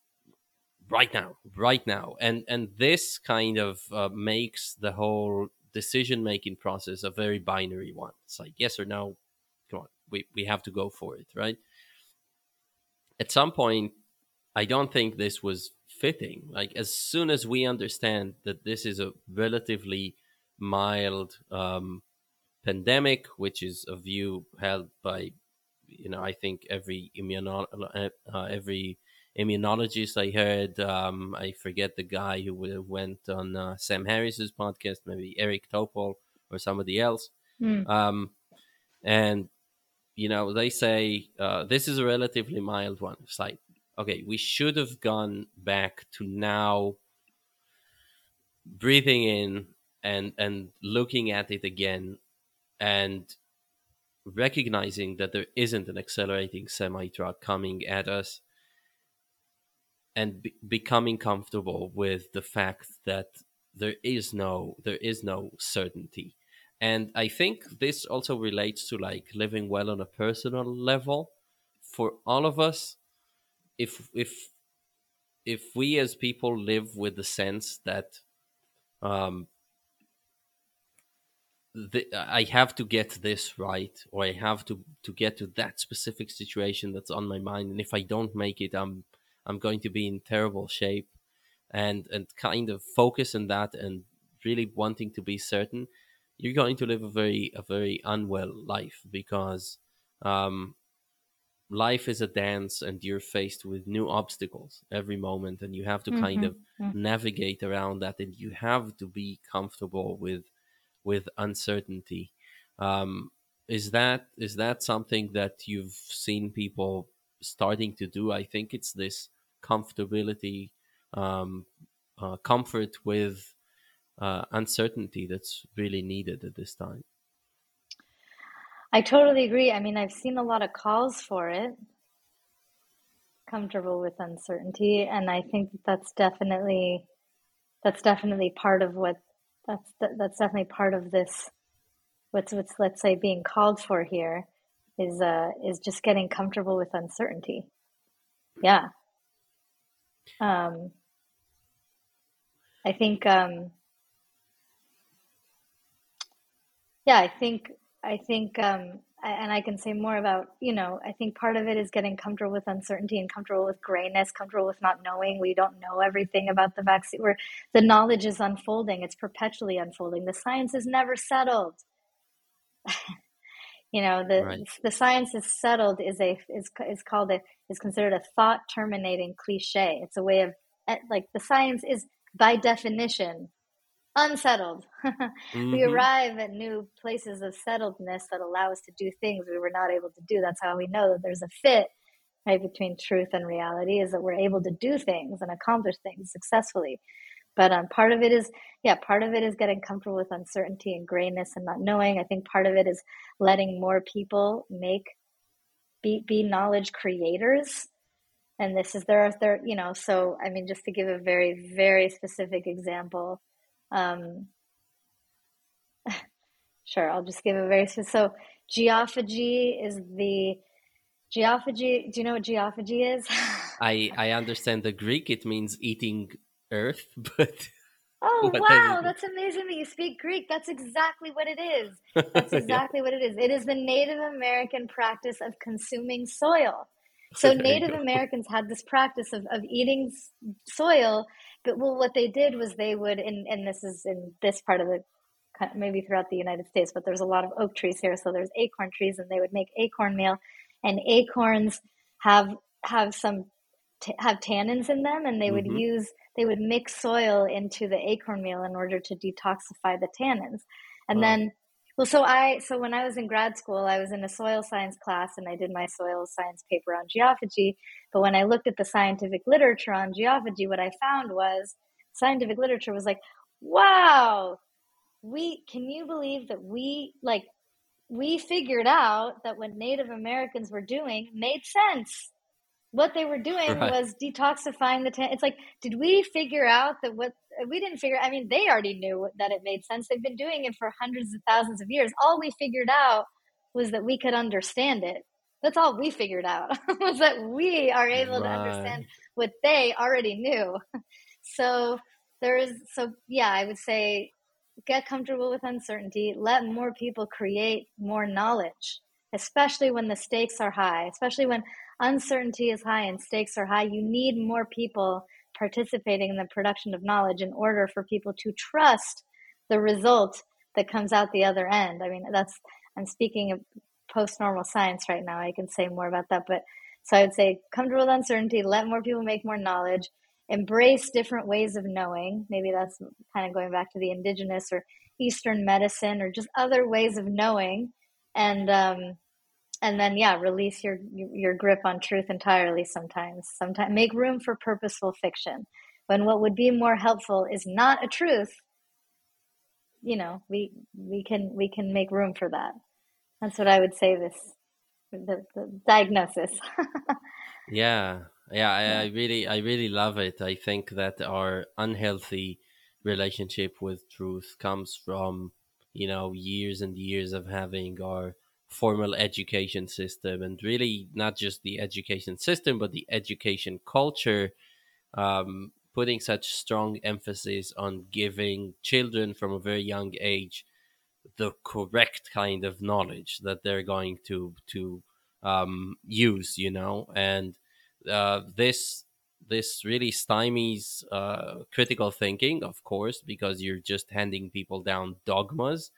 right now. And this kind of makes the whole decision-making process a very binary one. It's like, yes or no, come on, we have to go for it, right? At some point, I don't think this was fitting. As soon as we understand that this is a relatively mild pandemic, which is a view held by, I think every immunologist I heard. I forget the guy who went on Sam Harris's podcast, maybe Eric Topol or somebody else. And they say this is a relatively mild one. It's like, okay, we should have gone back to now breathing in and looking at it again and recognizing that there isn't an accelerating semi-truck coming at us and becoming comfortable with the fact that there is no certainty. And I think this also relates to living well on a personal level for all of us. If we as people live with the sense that I have to get this right, or I have to get to that specific situation that's on my mind, and if I don't make it, I'm going to be in terrible shape, and kind of focus on that and really wanting to be certain, you're going to live a very unwell life, because life is a dance and you're faced with new obstacles every moment, and you have to kind of navigate around that, and you have to be comfortable with uncertainty. Is that something that you've seen people starting to do? I think it's this comfortability, comfort with uncertainty that's really needed at this time. I totally agree. I mean, I've seen a lot of calls for it, comfortable with uncertainty, and I think that's definitely part of what that's definitely part of this. What's let's say being called for here is just getting comfortable with uncertainty. Yeah. I think, and I can say more about, I think part of it is getting comfortable with uncertainty and comfortable with grayness, comfortable with not knowing. We don't know everything about the vaccine. The knowledge is unfolding. It's perpetually unfolding. The science is never settled. The science is settled is considered a thought terminating cliche. It's a way of the science is by definition unsettled. We arrive at new places of settledness that allow us to do things we were not able to do. That's how we know that there's a fit, right, between truth and reality, is that we're able to do things and accomplish things successfully. But part of it is getting comfortable with uncertainty and grayness and not knowing. I think part of it is letting more people be knowledge creators. And this is there, you know, so, I mean, just to give a very, very specific example, sure, I'll just give a very specific, so geophagy, do you know what geophagy is? I understand the Greek, it means eating earth, but... Oh, wow, that's amazing that you speak Greek. That's exactly what it is. That's exactly what it is. It is the Native American practice of consuming soil. So Native Americans had this practice of eating soil, but well, what they did was they would, and this is in this part of the, maybe throughout the United States, but there's a lot of oak trees here, so there's acorn trees, and they would make acorn meal, and acorns have tannins in them, and they would mix soil into the acorn meal in order to detoxify the tannins. And so when I was in grad school, I was in a soil science class and I did my soil science paper on geophagy. But when I looked at the scientific literature on geophagy, what I found was scientific literature was like, wow, can you believe that we figured out that what Native Americans were doing made sense. What they were doing was detoxifying the it's like, did we figure out that they already knew that it made sense. They've been doing it for hundreds of thousands of years. All we figured out was that we could understand it. That's all we figured out was that we are able to understand what they already knew. So I would say get comfortable with uncertainty. Let more people create more knowledge, especially when the stakes are high, especially when uncertainty is high and stakes are high. You need more people participating in the production of knowledge in order for people to trust the result that comes out the other end. I mean, I'm speaking of post-normal science right now. I can say more about that. But so I would say comfortable with uncertainty, let more people make more knowledge, embrace different ways of knowing. Maybe that's kind of going back to the indigenous or Eastern medicine or just other ways of knowing. And then, release your grip on truth entirely sometimes. Sometimes make room for purposeful fiction. When what would be more helpful is not a truth, you know, we can make room for that. That's what I would say the diagnosis. Yeah. I really love it. I think that our unhealthy relationship with truth comes from, you know, years and years of having our formal education system, and really not just the education system but the education culture putting such strong emphasis on giving children from a very young age the correct kind of knowledge that they're going to use, you know, and this really stymies critical thinking, of course, because you're just handing people down dogmas.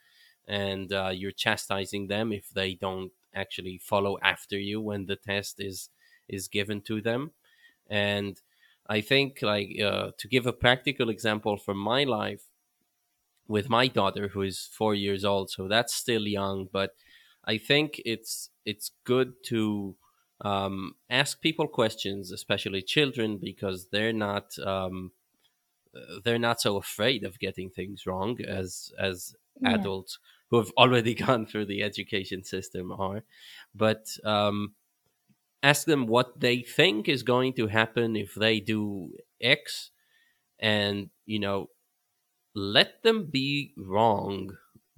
And you're chastising them if they don't actually follow after you when the test is given to them. And I think, like, to give a practical example from my life with my daughter, who is 4 years old, so that's still young. But I think it's good to ask people questions, especially children, because they're not so afraid of getting things wrong as adults who have already gone through the education system are, but ask them what they think is going to happen if they do X, and, you know, let them be wrong,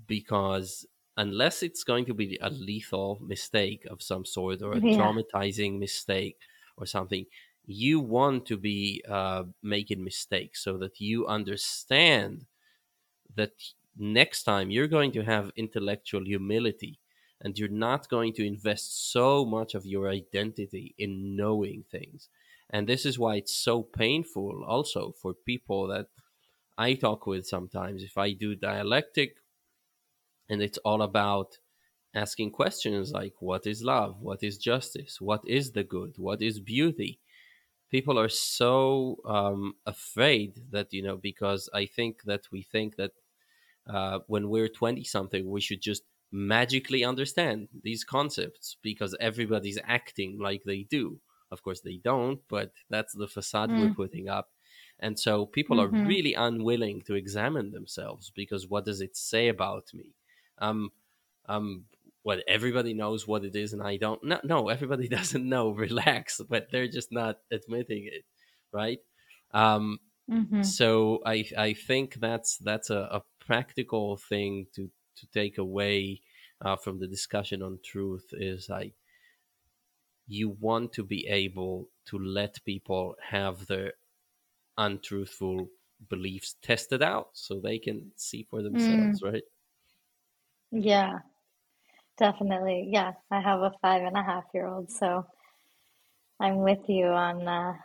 because unless it's going to be a lethal mistake of some sort or a traumatizing mistake or something, you want to be making mistakes so that you understand that next time you're going to have intellectual humility and you're not going to invest so much of your identity in knowing things. And this is why it's so painful also for people that I talk with sometimes. If I do dialectic and it's all about asking questions like, what is love? What is justice? What is the good? What is beauty? People are so afraid that, you know, because I think that we think that when we're 20-something, we should just magically understand these concepts because everybody's acting like they do. Of course, they don't, but that's the facade we're putting up. And so people mm-hmm. are really unwilling to examine themselves because what does it say about me? Well, everybody knows what it is and I don't know. No, everybody doesn't know. Relax. But they're just not admitting it. Right. Mm-hmm. So I think that's a practical thing to take away from the discussion on truth is you want to be able to let people have their untruthful beliefs tested out so they can see for themselves, right? Yeah, definitely. Yeah, I have a 5.5-year-old, so I'm with you on,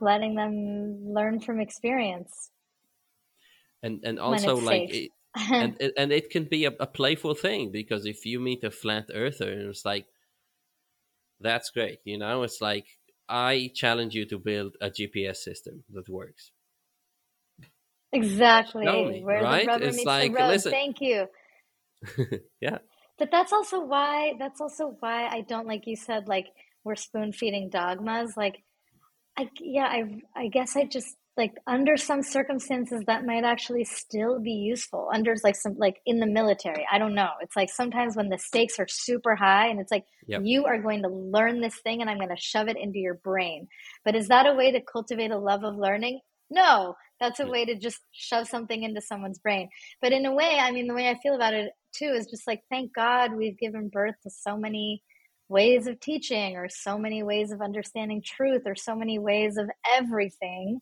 letting them learn from experience. And also like, and it can be a playful thing because if you meet a flat earther and it's like, that's great. You know, it's like, I challenge you to build a GPS system that works. Exactly. Me, where right? the rubber meets the road. Listen. Thank you. Yeah. But that's also why I don't, like you said, like we're spoon feeding dogmas. Like, I guess I just like under some circumstances that might actually still be useful under like some, like in the military, I don't know. It's like sometimes when the stakes are super high and it's like, yep. You are going to learn this thing and I'm going to shove it into your brain. But is that a way to cultivate a love of learning? No, that's a way to just shove something into someone's brain. But in a way, I mean, the way I feel about it too, is just like, thank God we've given birth to so many ways of teaching or so many ways of understanding truth or so many ways of everything.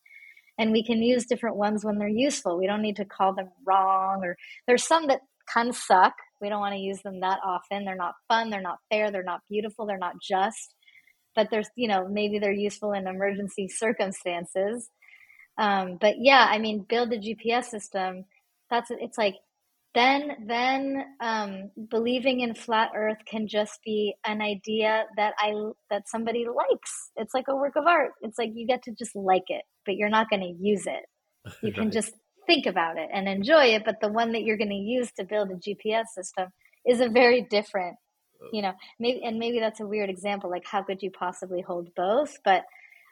And we can use different ones when they're useful. We don't need to call them wrong. Or there's some that kind of suck. We don't want to use them that often. They're not fun. They're not fair. They're not beautiful. They're not just. But there's, maybe they're useful in emergency circumstances. But yeah, I mean, build a GPS system. It's like then believing in flat Earth can just be an idea that somebody likes. It's like a work of art. It's like you get to just like it, but you're not going to use it. You can just think about it and enjoy it. But the one that you're going to use to build a GPS system is a very different, maybe that's a weird example. Like how could you possibly hold both? But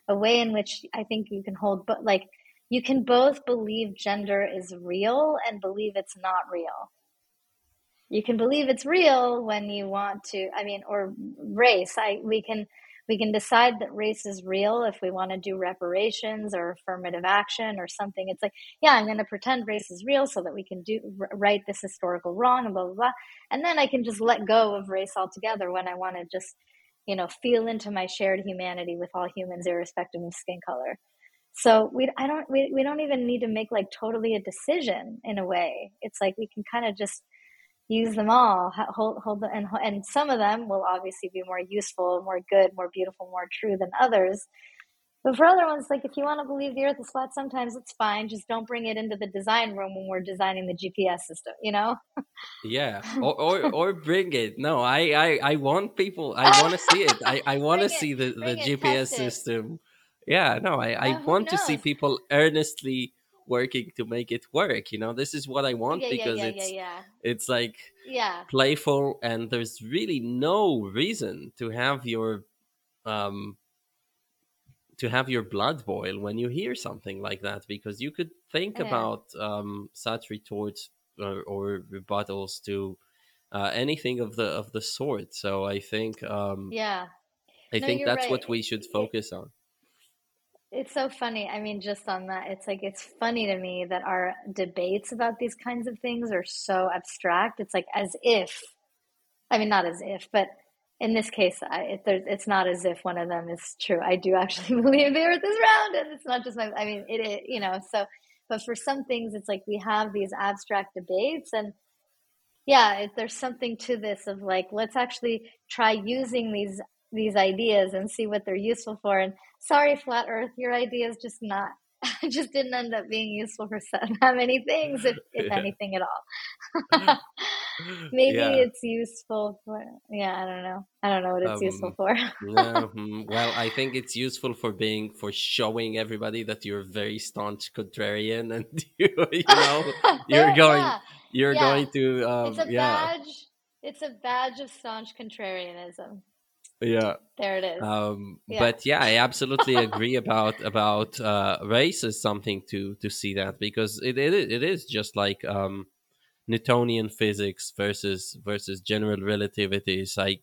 a way in which I think you can hold, but like you can both believe gender is real and believe it's not real. You can believe it's real when you want to, or race. We can decide that race is real if we want to do reparations or affirmative action or something. It's like, yeah, I'm going to pretend race is real so that we can do right this historical wrong and blah, blah, blah. And then I can just let go of race altogether when I want to just, feel into my shared humanity with all humans, irrespective of skin color. So we don't even need to make like totally a decision in a way. It's like we can kind of just use them all, hold them, and some of them will obviously be more useful, more good, more beautiful, more true than others. But for other ones, like if you want to believe the Earth is flat, sometimes it's fine. Just don't bring it into the design room when we're designing the GPS system, Yeah, or bring it. No, I want people. I want to see it. I want to see the GPS system. Yeah, no, I want to see people earnestly working to make it work. This is what I want it's like playful, and there's really no reason to have your blood boil when you hear something like that, because you could think about such retorts or rebuttals to anything of the sort. So I think think that's right. What we should focus on. It's so funny. I mean, just on that, it's like, it's funny to me that our debates about these kinds of things are so abstract. It's like not as if, but in this case, it's not as if one of them is true. I do actually believe the Earth is round, and it's not just so, but for some things, it's like we have these abstract debates, and there's something to this of like, let's actually try using these ideas and see what they're useful for. And sorry, flat Earth, your idea is just didn't end up being useful for that many things, if anything at all. Maybe it's useful for, I don't know. I don't know what it's useful for. Well, I think it's useful for showing everybody that you're very staunch contrarian, and you're going to, it's a badge of staunch contrarianism. Yeah. There it is. But yeah, I absolutely agree about race is something to see that, because it is just like Newtonian physics versus general relativity. It's like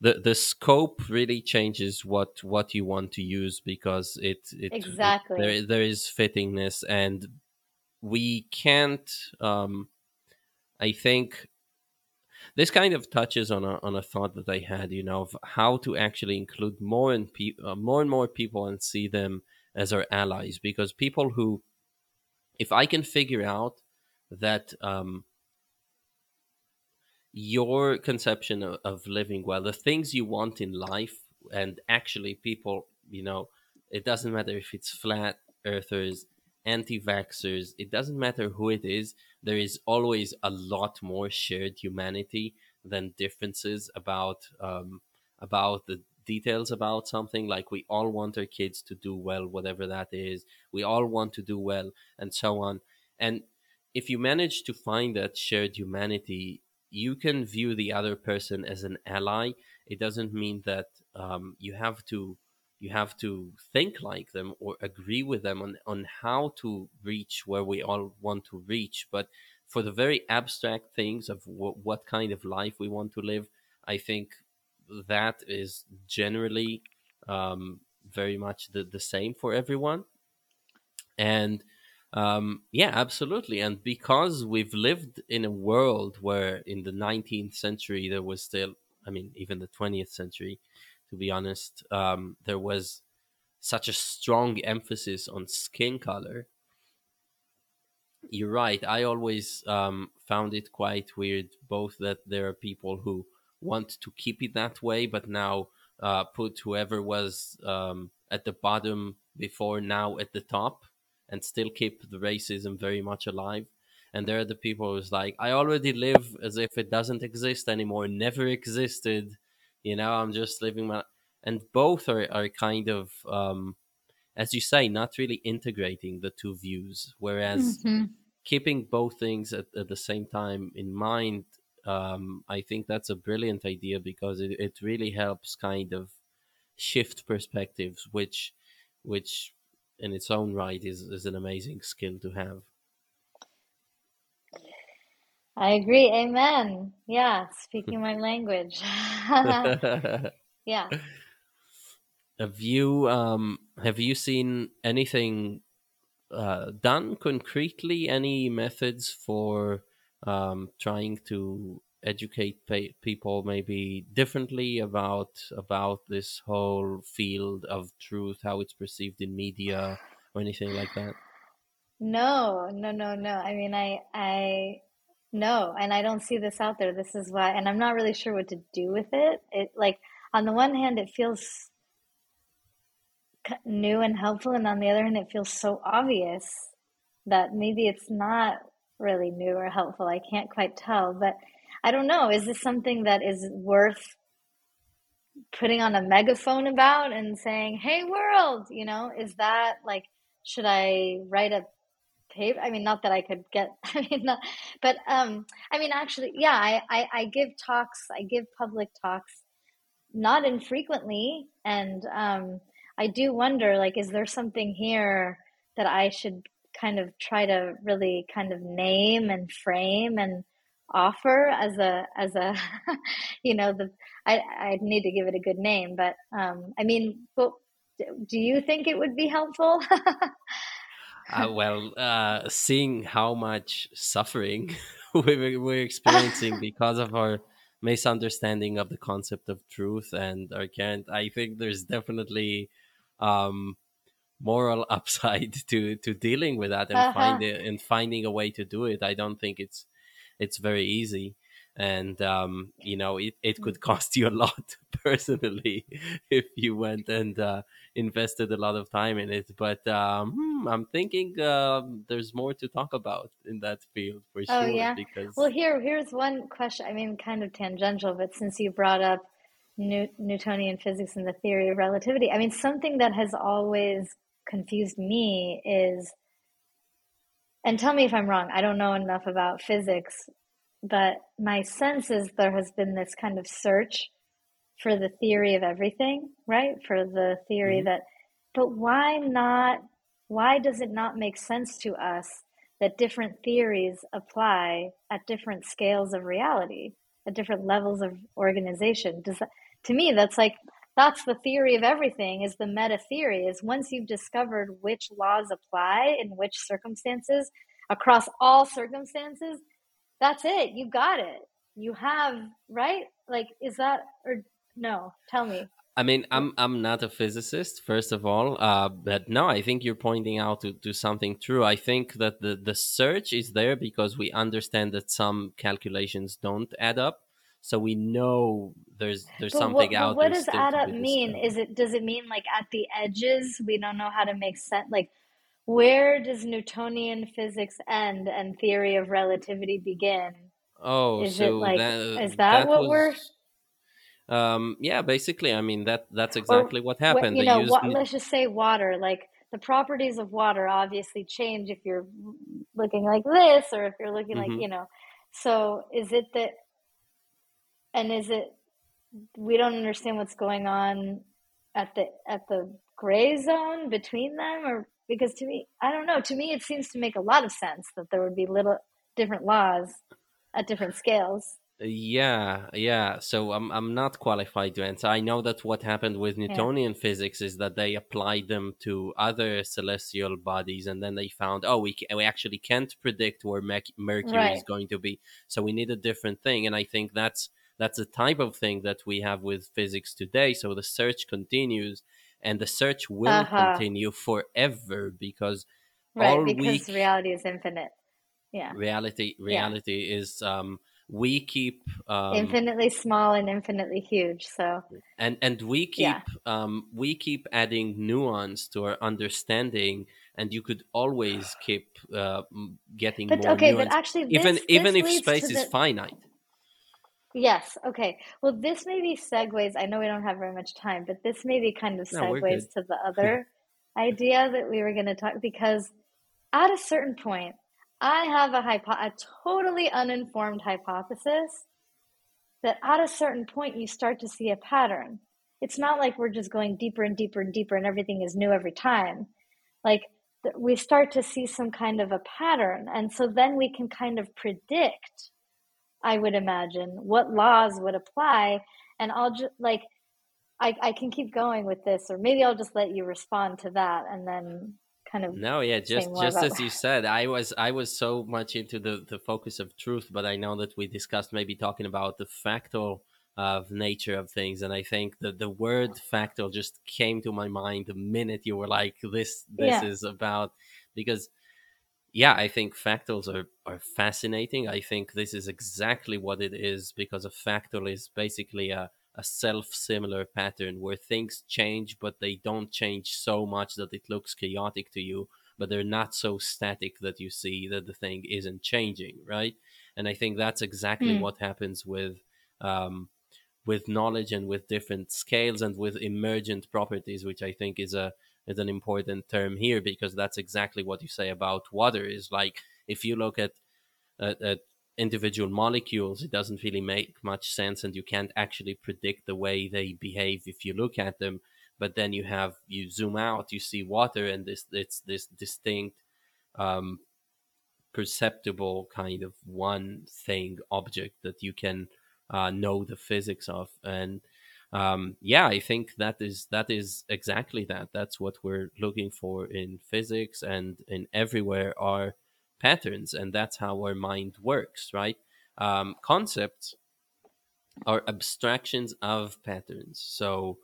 the scope really changes what you want to use, because there is fittingness, and we can't. I think this kind of touches on a thought that I had, you know, of how to actually include more and more people and see them as our allies. Because people who, if I can figure out that your conception of living well, the things you want in life, and actually people, you know, it doesn't matter if it's flat earthers, anti-vaxxers, it doesn't matter who it is, there is always a lot more shared humanity than differences about the details about something. Like, we all want our kids to do well, whatever that is, we all want to do well, and so on. And if you manage to find that shared humanity, you can view the other person as an ally. It doesn't mean that you have to think like them or agree with them on how to reach where we all want to reach. But for the very abstract things of what kind of life we want to live, I think that is generally very much the same for everyone. And yeah, absolutely. And because we've lived in a world where in the 19th century there was still, I mean, even the 20th century, to be honest, there was such a strong emphasis on skin color. You're right. I always found it quite weird, both that there are people who want to keep it that way, but now put whoever was at the bottom before now at the top, and still keep the racism very much alive. And there are the people who's like, I already live as if it doesn't exist anymore, never existed, you know, I'm just living my... And both are kind of, as you say, not really integrating the two views, whereas keeping both things at the same time in mind, I think that's a brilliant idea, because it really helps kind of shift perspectives, which in its own right is an amazing skill to have. I agree. Amen. Yeah. Speaking my language. Yeah. Have you seen anything done concretely? Any methods for trying to educate people maybe differently about this whole field of truth, how it's perceived in media or anything like that? No. I mean, I no, and I don't see this out there. This is why, and I'm not really sure what to do with it. It, like, on the one hand, it feels new and helpful, and on the other hand, it feels so obvious that maybe it's not really new or helpful. I can't quite tell, but I don't know. Is this something that is worth putting on a megaphone about and saying, hey, world, you know, is that like, should I write a paper? I mean, not that I could get, I mean, not, but I mean, actually, yeah, I give talks, I give public talks, not infrequently. And I do wonder, like, is there something here that I should kind of try to really kind of name and frame and offer as a you know, the I need to give it a good name, but I mean, do you think it would be helpful? Seeing how much suffering we're experiencing because of our misunderstanding of the concept of truth and our current, I think there's definitely moral upside to dealing with that and finding a way to do it. I don't think it's very easy, and you know, it could cost you a lot personally if you went and invested a lot of time in it. But I'm thinking there's more to talk about in that field for sure. Oh, yeah. Because... Well, here's one question. I mean, kind of tangential, but since you brought up Newtonian physics and the theory of relativity, I mean, something that has always confused me is, and tell me if I'm wrong, I don't know enough about physics, but my sense is there has been this kind of search for the theory of everything, right? For the theory that, but why not, why does it not make sense to us that different theories apply at different scales of reality, at different levels of organization? Does that, to me, that's like, that's the theory of everything, is the meta theory, is once you've discovered which laws apply in which circumstances, across all circumstances, that's it. You got it. You have, right? Like, is that, or no, tell me. I mean, I'm not a physicist, first of all, but no, I think you're pointing out to something true. I think that the search is there because we understand that some calculations don't add up. So we know there's something out there. What does add up mean? Is it, does it mean like at the edges, we don't know how to make sense? Like, where does Newtonian physics end and theory of relativity begin? Oh, is so it like, is that what we're... Yeah, basically, I mean, that's exactly what happened. You know, let's just say water, like the properties of water obviously change if you're looking like this or if you're looking like, you know, so is it that, and is it, we don't understand what's going on at the gray zone between them, or because to me, I don't know, to me, it seems to make a lot of sense that there would be little different laws at different scales. Yeah. So I'm not qualified to answer. I know that what happened with Newtonian physics is that they applied them to other celestial bodies, and then they found, oh, we actually can't predict where Mercury is going to be, so we need a different thing. And I think that's the type of thing that we have with physics today. So the search continues, and the search will continue forever because reality is infinite. Yeah, reality is. We keep infinitely small and infinitely huge. So and we keep adding nuance to our understanding, and you could always keep getting more. Okay, nuance. But actually, even if space is finite. Yes. Okay. Well, this maybe segues. I know we don't have very much time, but this maybe kind of segues to the other idea that we were going to talk, because at a certain point, I have a totally uninformed hypothesis that at a certain point you start to see a pattern. It's not like we're just going deeper and deeper and deeper and everything is new every time. Like we start to see some kind of a pattern. And so then we can kind of predict, I would imagine, what laws would apply. And I'll just like, I can keep going with this, or maybe I'll just let you respond to that and then kind of just as you said. I was so much into the focus of truth, but I know that we discussed maybe talking about the factual of nature of things, and I think that the word factual just came to my mind the minute you were like this is about, because I think fractals are fascinating. I think this is exactly what it is, because a fractal is basically a self-similar pattern where things change, but they don't change so much that it looks chaotic to you, but they're not so static that you see that the thing isn't changing, right? And I think that's exactly what happens with knowledge and with different scales and with emergent properties, which I think is an important term here, because that's exactly what you say about water. Is like, if you look at individual molecules, it doesn't really make much sense, and you can't actually predict the way they behave if you look at them. But then you zoom out, you see water, and it's this distinct, perceptible kind of one thing object that you can know the physics of. And I think that is exactly that. That's what we're looking for in physics, and in everywhere are patterns, and that's how our mind works, right? Concepts are abstractions of patterns. So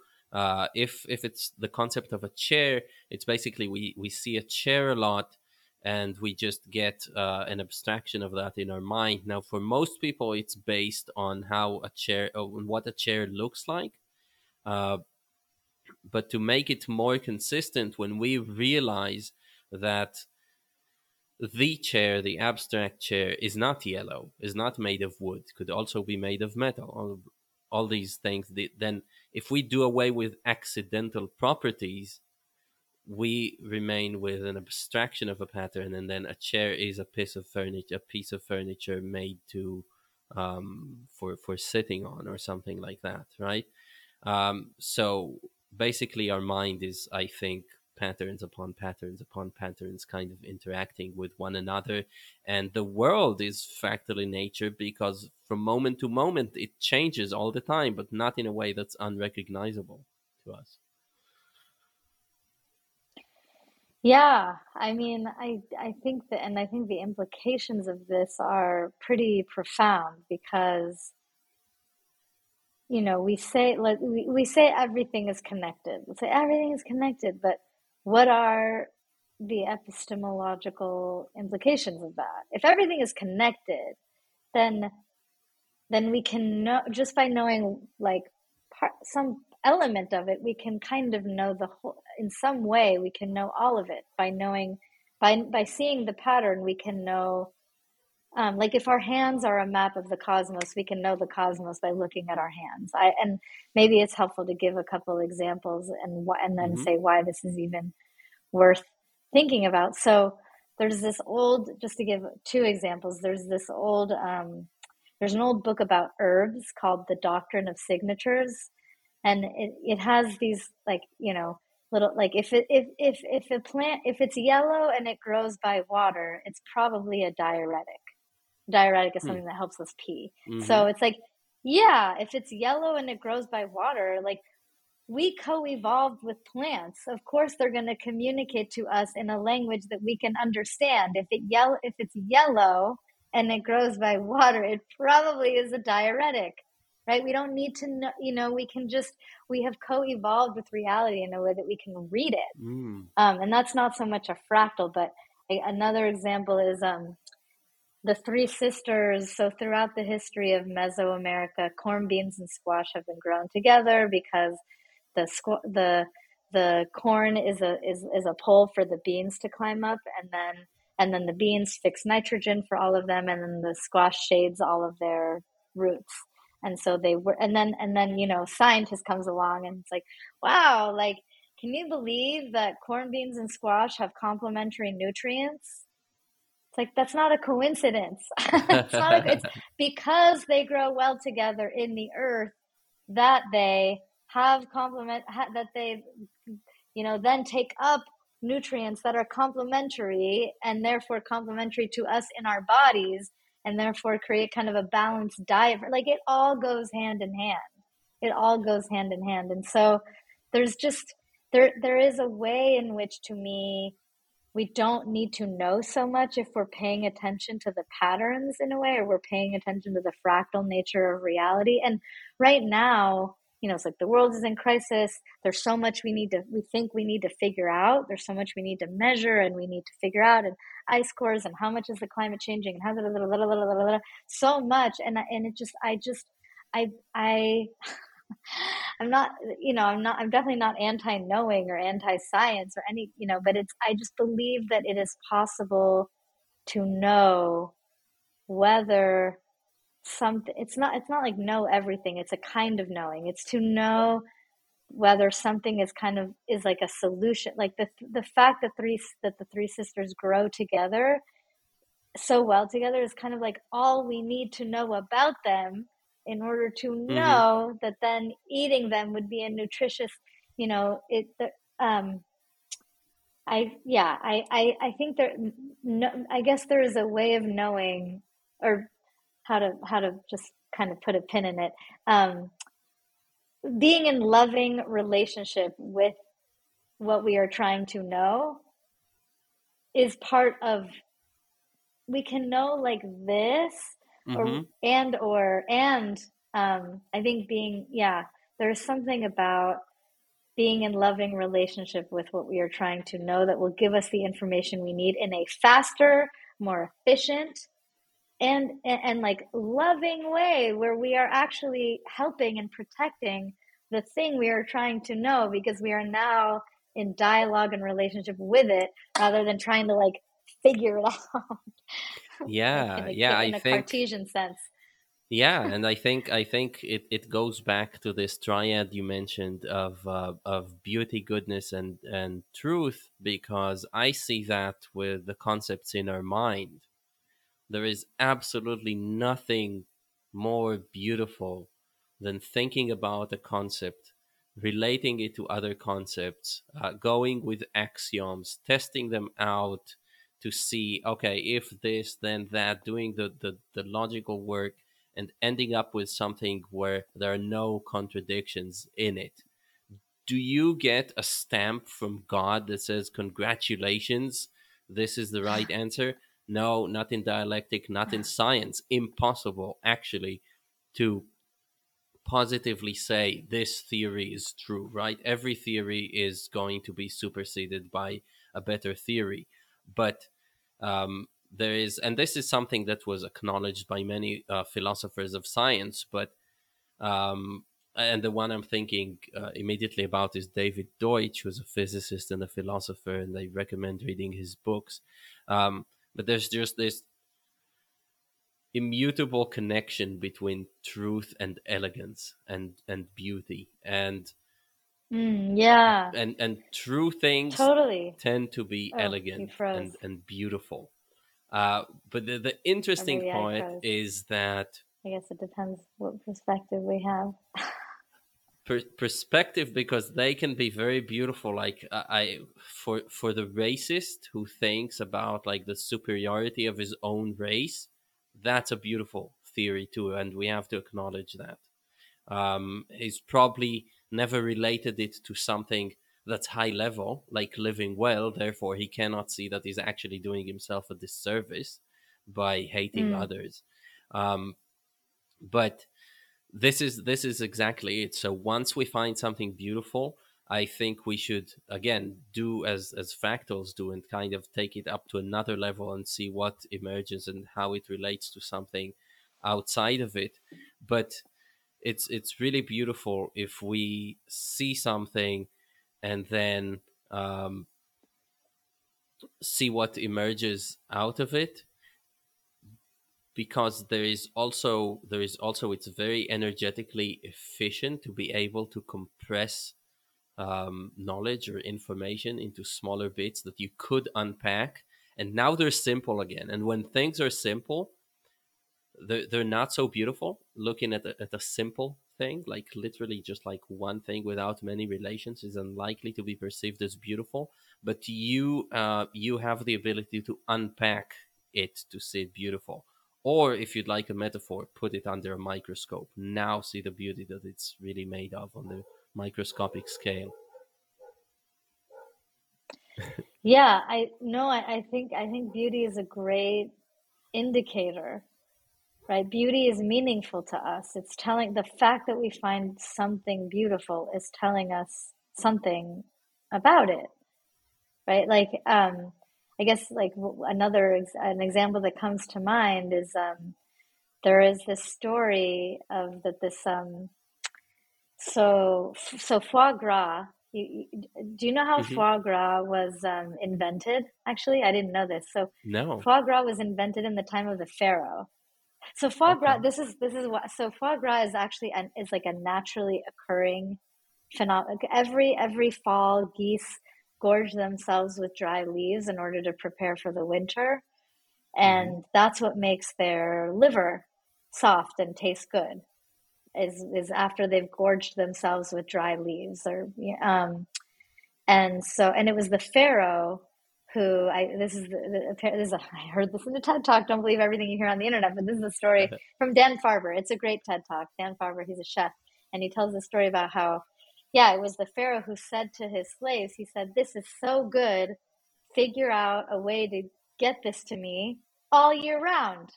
if it's the concept of a chair, it's basically we see a chair a lot, and we just get an abstraction of that in our mind. Now, for most people, it's based on what a chair looks like. But to make it more consistent, when we realize that the chair, the abstract chair, is not yellow, is not made of wood, could also be made of metal, all these things. Then if we do away with accidental properties, we remain with an abstraction of a pattern, and then a chair is a piece of furniture made to for sitting on or something like that, right? So basically our mind is, I think, patterns upon patterns upon patterns kind of interacting with one another. And the world is fractal in nature because from moment to moment it changes all the time, but not in a way that's unrecognizable to us. Yeah, I mean, I think that, and I think the implications of this are pretty profound because, you know, we say, like, we say everything is connected. We say everything is connected, but what are the epistemological implications of that? If everything is connected, then we can know, just by knowing like some element of it, we can kind of know the whole. In some way, we can know all of it by knowing, by seeing the pattern. We can know, like if our hands are a map of the cosmos, we can know the cosmos by looking at our hands. And maybe it's helpful to give a couple examples and then say why this is even worth thinking about. So there's this old, just to give two examples. There's this old, there's an old book about herbs called The Doctrine of Signatures. And it has these, like, you know, little, like if a plant, if it's yellow and it grows by water, it's probably a diuretic. Diuretic is something that helps us pee. So it's like, yeah, if it's yellow and it grows by water, like we co-evolved with plants. Of course, they're going to communicate to us in a language that we can understand. If it's yellow and it grows by water, it probably is a diuretic. Right? We don't need to know, you know, we have co-evolved with reality in a way that we can read it. And that's not so much a fractal, but another example is the three sisters. So throughout the history of Mesoamerica, corn, beans, and squash have been grown together because the corn is a pole for the beans to climb up, and then the beans fix nitrogen for all of them, and then the squash shades all of their roots. And so they were, and then, you know, scientist comes along and it's like, wow, like, can you believe that corn, beans, and squash have complementary nutrients? It's like, that's not a coincidence. It's because they grow well together in the earth that they have that they, you know, then take up nutrients that are complementary and therefore complementary to us in our bodies, and therefore create kind of a balanced diet. Like it all goes hand in hand. It all goes hand in hand. And so there's just, there is a way in which, to me, we don't need to know so much if we're paying attention to the patterns in a way, or we're paying attention to the fractal nature of reality. And right now, you know, it's like the world is in crisis. There's so much we need to figure out. There's so much we need to measure and we need to figure out, and ice cores and how much is the climate changing and how so much. And it just, I'm definitely not anti-knowing or anti-science or any, you know, but I just believe that it is possible to know whether something, it's not like know everything. It's a kind of knowing. It's to know whether something is kind of is like a solution, like the fact that the three sisters grow together so well together is kind of like all we need to know about them in order to know that then eating them would be a nutritious, you know, it, I think there, no, I guess there is a way of knowing, or how to just kind of put a pin in it. Being in loving relationship with what we are trying to know is part of, we can know like this or I think there's something about being in loving relationship with what we are trying to know that will give us the information we need in a faster, more efficient and like loving way, where we are actually helping and protecting the thing we are trying to know, because we are now in dialogue and relationship with it rather than trying to like figure it out. I think in a Cartesian sense. Yeah, and I think it goes back to this triad you mentioned of beauty, goodness, and truth, because I see that with the concepts in our mind. There is absolutely nothing more beautiful than thinking about a concept relating it to other concepts, going with axioms, testing them out to see, okay, if this, then that, doing the logical work and ending up with something where there are no contradictions in it. Do you get a stamp from God that says, congratulations, this is the right answer? No, not in dialectic, not in science. Impossible, actually, to positively say this theory is true, right? Every theory is going to be superseded by a better theory. But there is, and this is something that was acknowledged by many philosophers of science, but and the one I'm thinking immediately about is David Deutsch, who's a physicist and a philosopher, and I recommend reading his books. But there's just this immutable connection between truth and elegance and beauty, and and true things totally tend to be elegant and beautiful. But the interesting part is that I guess it depends what perspective we have. Perspective, because they can be very beautiful. Like for the racist who thinks about like the superiority of his own race, that's a beautiful theory too, and we have to acknowledge that. He's probably never related it to something that's high level, like living well. Therefore, he cannot see that he's actually doing himself a disservice by hating others. But this is exactly it. So once we find something beautiful, I think we should, again, do as fractals do and kind of take it up to another level and see what emerges and how it relates to something outside of it. But it's really beautiful if we see something and then see what emerges out of it. Because there is also it's very energetically efficient to be able to compress knowledge or information into smaller bits that you could unpack, and now they're simple again. And when things are simple, they're not so beautiful. Looking at a simple thing, like literally just like one thing without many relations, is unlikely to be perceived as beautiful. But you have the ability to unpack it to see it beautiful. Or if you'd like a metaphor, put it under a microscope. Now see the beauty that it's really made of on the microscopic scale. Yeah, I think beauty is a great indicator, right? Beauty is meaningful to us. It's telling, the fact that we find something beautiful is telling us something about it, right? Like, I guess like an example that comes to mind is there is this story of that this so foie gras. Do you know how foie gras was invented? Actually, I didn't know this. So no. Foie gras was invented in the time of the pharaoh. So foie gras. This is what. So foie gras is actually is like a naturally occurring phenomenon. Every fall, geese gorge themselves with dry leaves in order to prepare for the winter. And that's what makes their liver soft and taste good is after they've gorged themselves with dry leaves. Or and it was the pharaoh who I heard this in a TED Talk. Don't believe everything you hear on the internet, but this is a story from Dan Farber. It's a great TED Talk. Dan Farber, he's a chef, and he tells the story about how it was the pharaoh who said to his slaves, he said, "This is so good, figure out a way to get this to me all year round."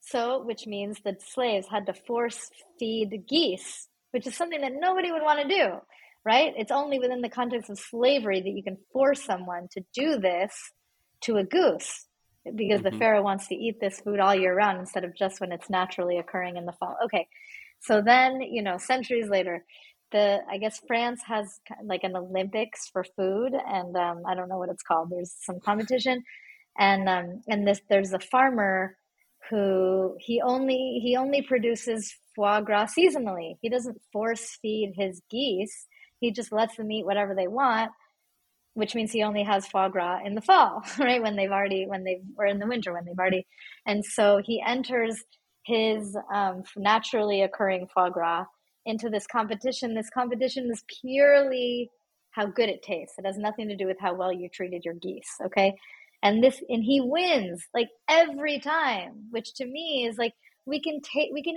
So, which means the slaves had to force feed geese, which is something that nobody would want to do, right? It's only within the context of slavery that you can force someone to do this to a goose, because the pharaoh wants to eat this food all year round instead of just when it's naturally occurring in the fall. Okay, so then, centuries later, I guess France has like an Olympics for food, and I don't know what it's called. There's some competition, and there's a farmer who he only produces foie gras seasonally. He doesn't force feed his geese. He just lets them eat whatever they want, which means he only has foie gras in the fall, right? Or in the winter when they've already, and so he enters his naturally occurring foie gras into this competition. This competition is purely how good it tastes. It has nothing to do with how well you treated your geese, okay? And he wins like every time, which to me is like we can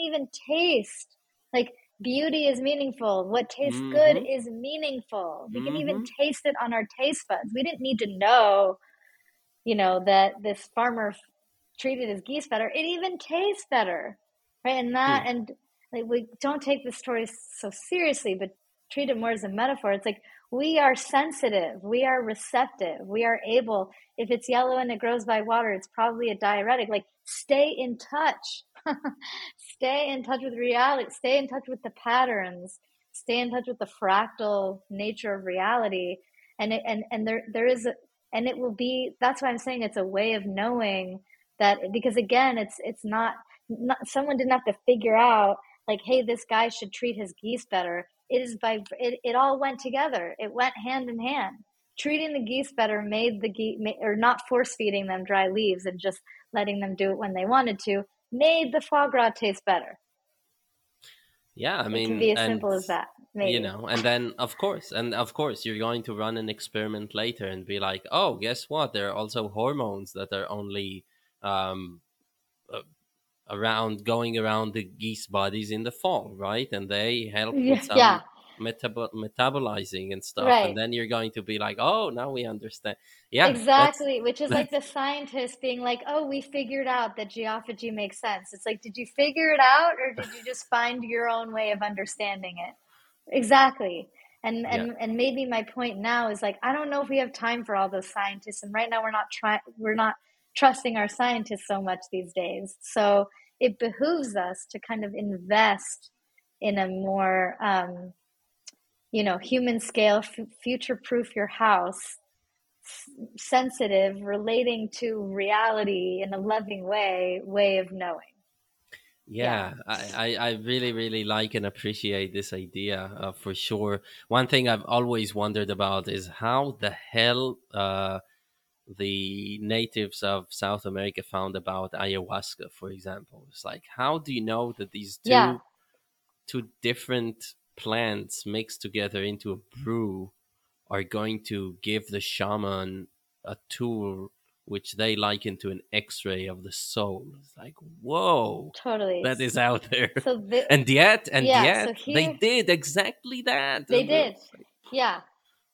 even taste like beauty is meaningful. What tastes mm-hmm. good is meaningful. We mm-hmm. can even taste it on our taste buds. We didn't need to know, you know, that this farmer treated his geese better. It even tastes better, right? And that and like we don't take the story so seriously, but treat it more as a metaphor. It's like we are sensitive. We are receptive. We are able. If it's yellow and it grows by water, it's probably a diuretic. Like, stay in touch. Stay in touch with reality. Stay in touch with the patterns. Stay in touch with the fractal nature of reality. And it will be. That's why I'm saying it's a way of knowing that, because again, it's not someone didn't have to figure out like, hey, this guy should treat his geese better. It all went together. It went hand in hand. Treating the geese better made the geese, or not force feeding them dry leaves and just letting them do it when they wanted to, made the foie gras taste better. Yeah, I mean, it can be as simple as that. Maybe. You know, and of course, you're going to run an experiment later and be like, oh, guess what? There are also hormones that are only going around the geese bodies in the fall, right? And they help with some metabolizing and stuff, right. And then you're going to be like, oh, now we understand. Yeah, exactly. Which is like the scientists being like, oh, we figured out that geophagy makes sense. It's like, did you figure it out, or did you just find your own way of understanding it? Exactly. And maybe my point now is like, I don't know if we have time for all those scientists, and right now we're not trusting our scientists so much these days. So it behooves us to kind of invest in a more human scale, future-proof your house, sensitive, relating to reality in a loving way of knowing. Yeah, yeah. I really, really like and appreciate this idea for sure. One thing I've always wondered about is how the hell the natives of South America found about ayahuasca, for example. It's like, how do you know that these two different plants mixed together into a brew are going to give the shaman a tool which they liken to an X-ray of the soul? It's like, whoa, totally, that is out there. So they did exactly that. They did, yeah.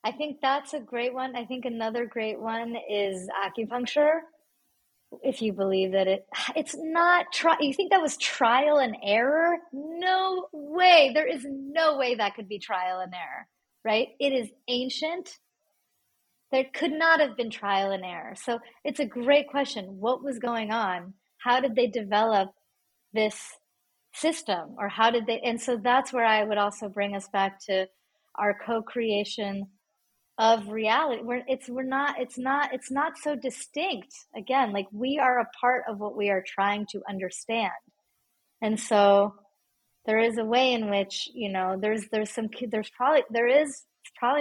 I think that's a great one. I think another great one is acupuncture. If you believe that it's not you think that was trial and error? No way. There is no way that could be trial and error, right? It is ancient. There could not have been trial and error. So it's a great question. What was going on? How did they develop this system, or how did they? And so that's where I would also bring us back to our co-creation of reality. It's not so distinct. Again, like, we are a part of what we are trying to understand, and so there is a way in which, you know, there's probably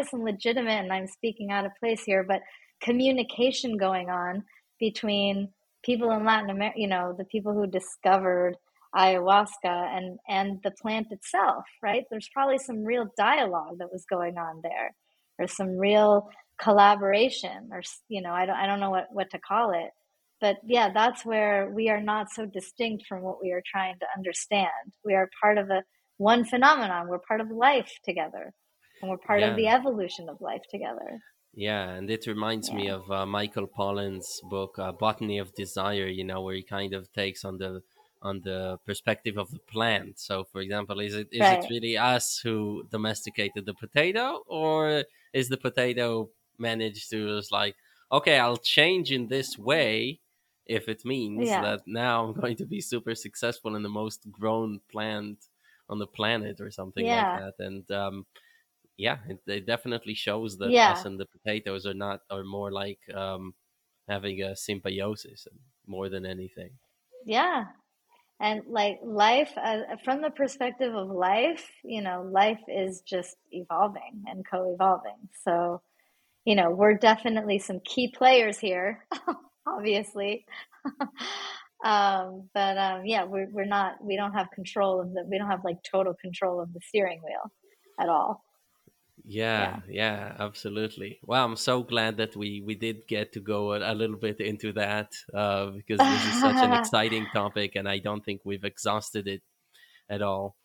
some legitimate, and I'm speaking out of place here, but communication going on between people in Latin America, you know, the people who discovered ayahuasca and the plant itself, right? There's probably some real dialogue that was going on there, or some real collaboration, or, you know, I don't know what to call it. But yeah, that's where we are not so distinct from what we are trying to understand. We are part of one phenomenon. We're part of life together, and we're part of the evolution of life together. Yeah, and it reminds me of Michael Pollan's book, Botany of Desire, you know, where he kind of takes on the perspective of the plant. So, for example, is it really us who domesticated the potato, or is the potato managed to just like, okay, I'll change in this way if it means that now I'm going to be super successful in the most grown plant on the planet, or something like that. And it definitely shows that us and the potatoes are more like having a symbiosis more than anything. Yeah. And like life, from the perspective of life, you know, life is just evolving and co-evolving. So, you know, we're definitely some key players here, obviously. Yeah, we're not, we don't have control of the, we don't have like total control of the steering wheel at all. Yeah, absolutely. Well, I'm so glad that we did get to go a little bit into that, because this is such an exciting topic and I don't think we've exhausted it at all.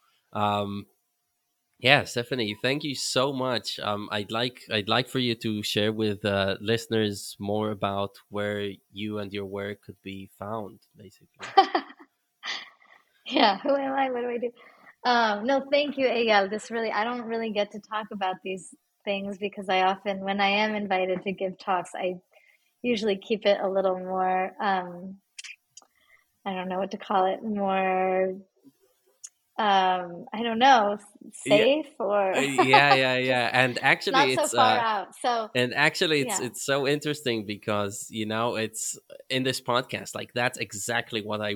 Yeah, Stephanie, thank you so much. I'd like for you to share with listeners more about where you and your work could be found, basically. Yeah, who am I? What do I do? No, thank you, Ayal. I don't really get to talk about these things because I often, when I am invited to give talks, I usually keep it a little more, I don't know what to call it, more... I don't know, safe or yeah. And actually, it's so far out. So and actually, it's so interesting because it's in this podcast. Like that's exactly what I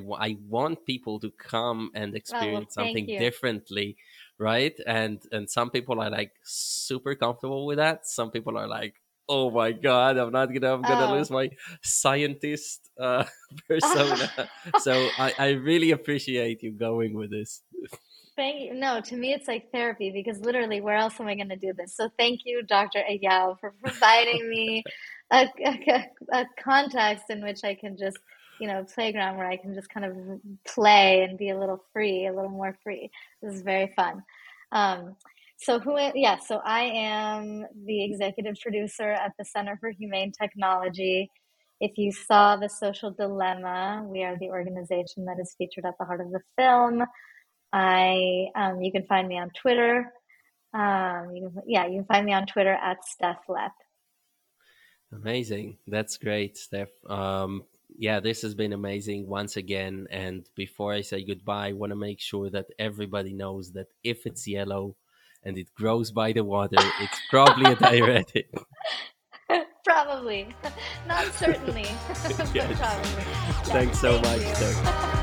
want people to come and experience something differently, right? And some people are like super comfortable with that. Some people are like, oh my God, I'm gonna lose my scientist persona. So I really appreciate you going with this. Thank you. No, to me it's like therapy because literally, where else am I gonna do this? So thank you, Dr. Ayal, for providing me a context in which I can just, playground where I can just kind of play and be a little more free. This is very fun. So I am the executive producer at the Center for Humane Technology. If you saw The Social Dilemma, we are the organization that is featured at the heart of the film. You can find me on Twitter. You can find me on Twitter at Steph Lepp. Amazing. That's great, Steph. This has been amazing once again. And before I say goodbye, I want to make sure that everybody knows that if it's yellow, and it grows by the water, it's probably a diuretic. Probably. Not certainly. But probably. Thanks so much.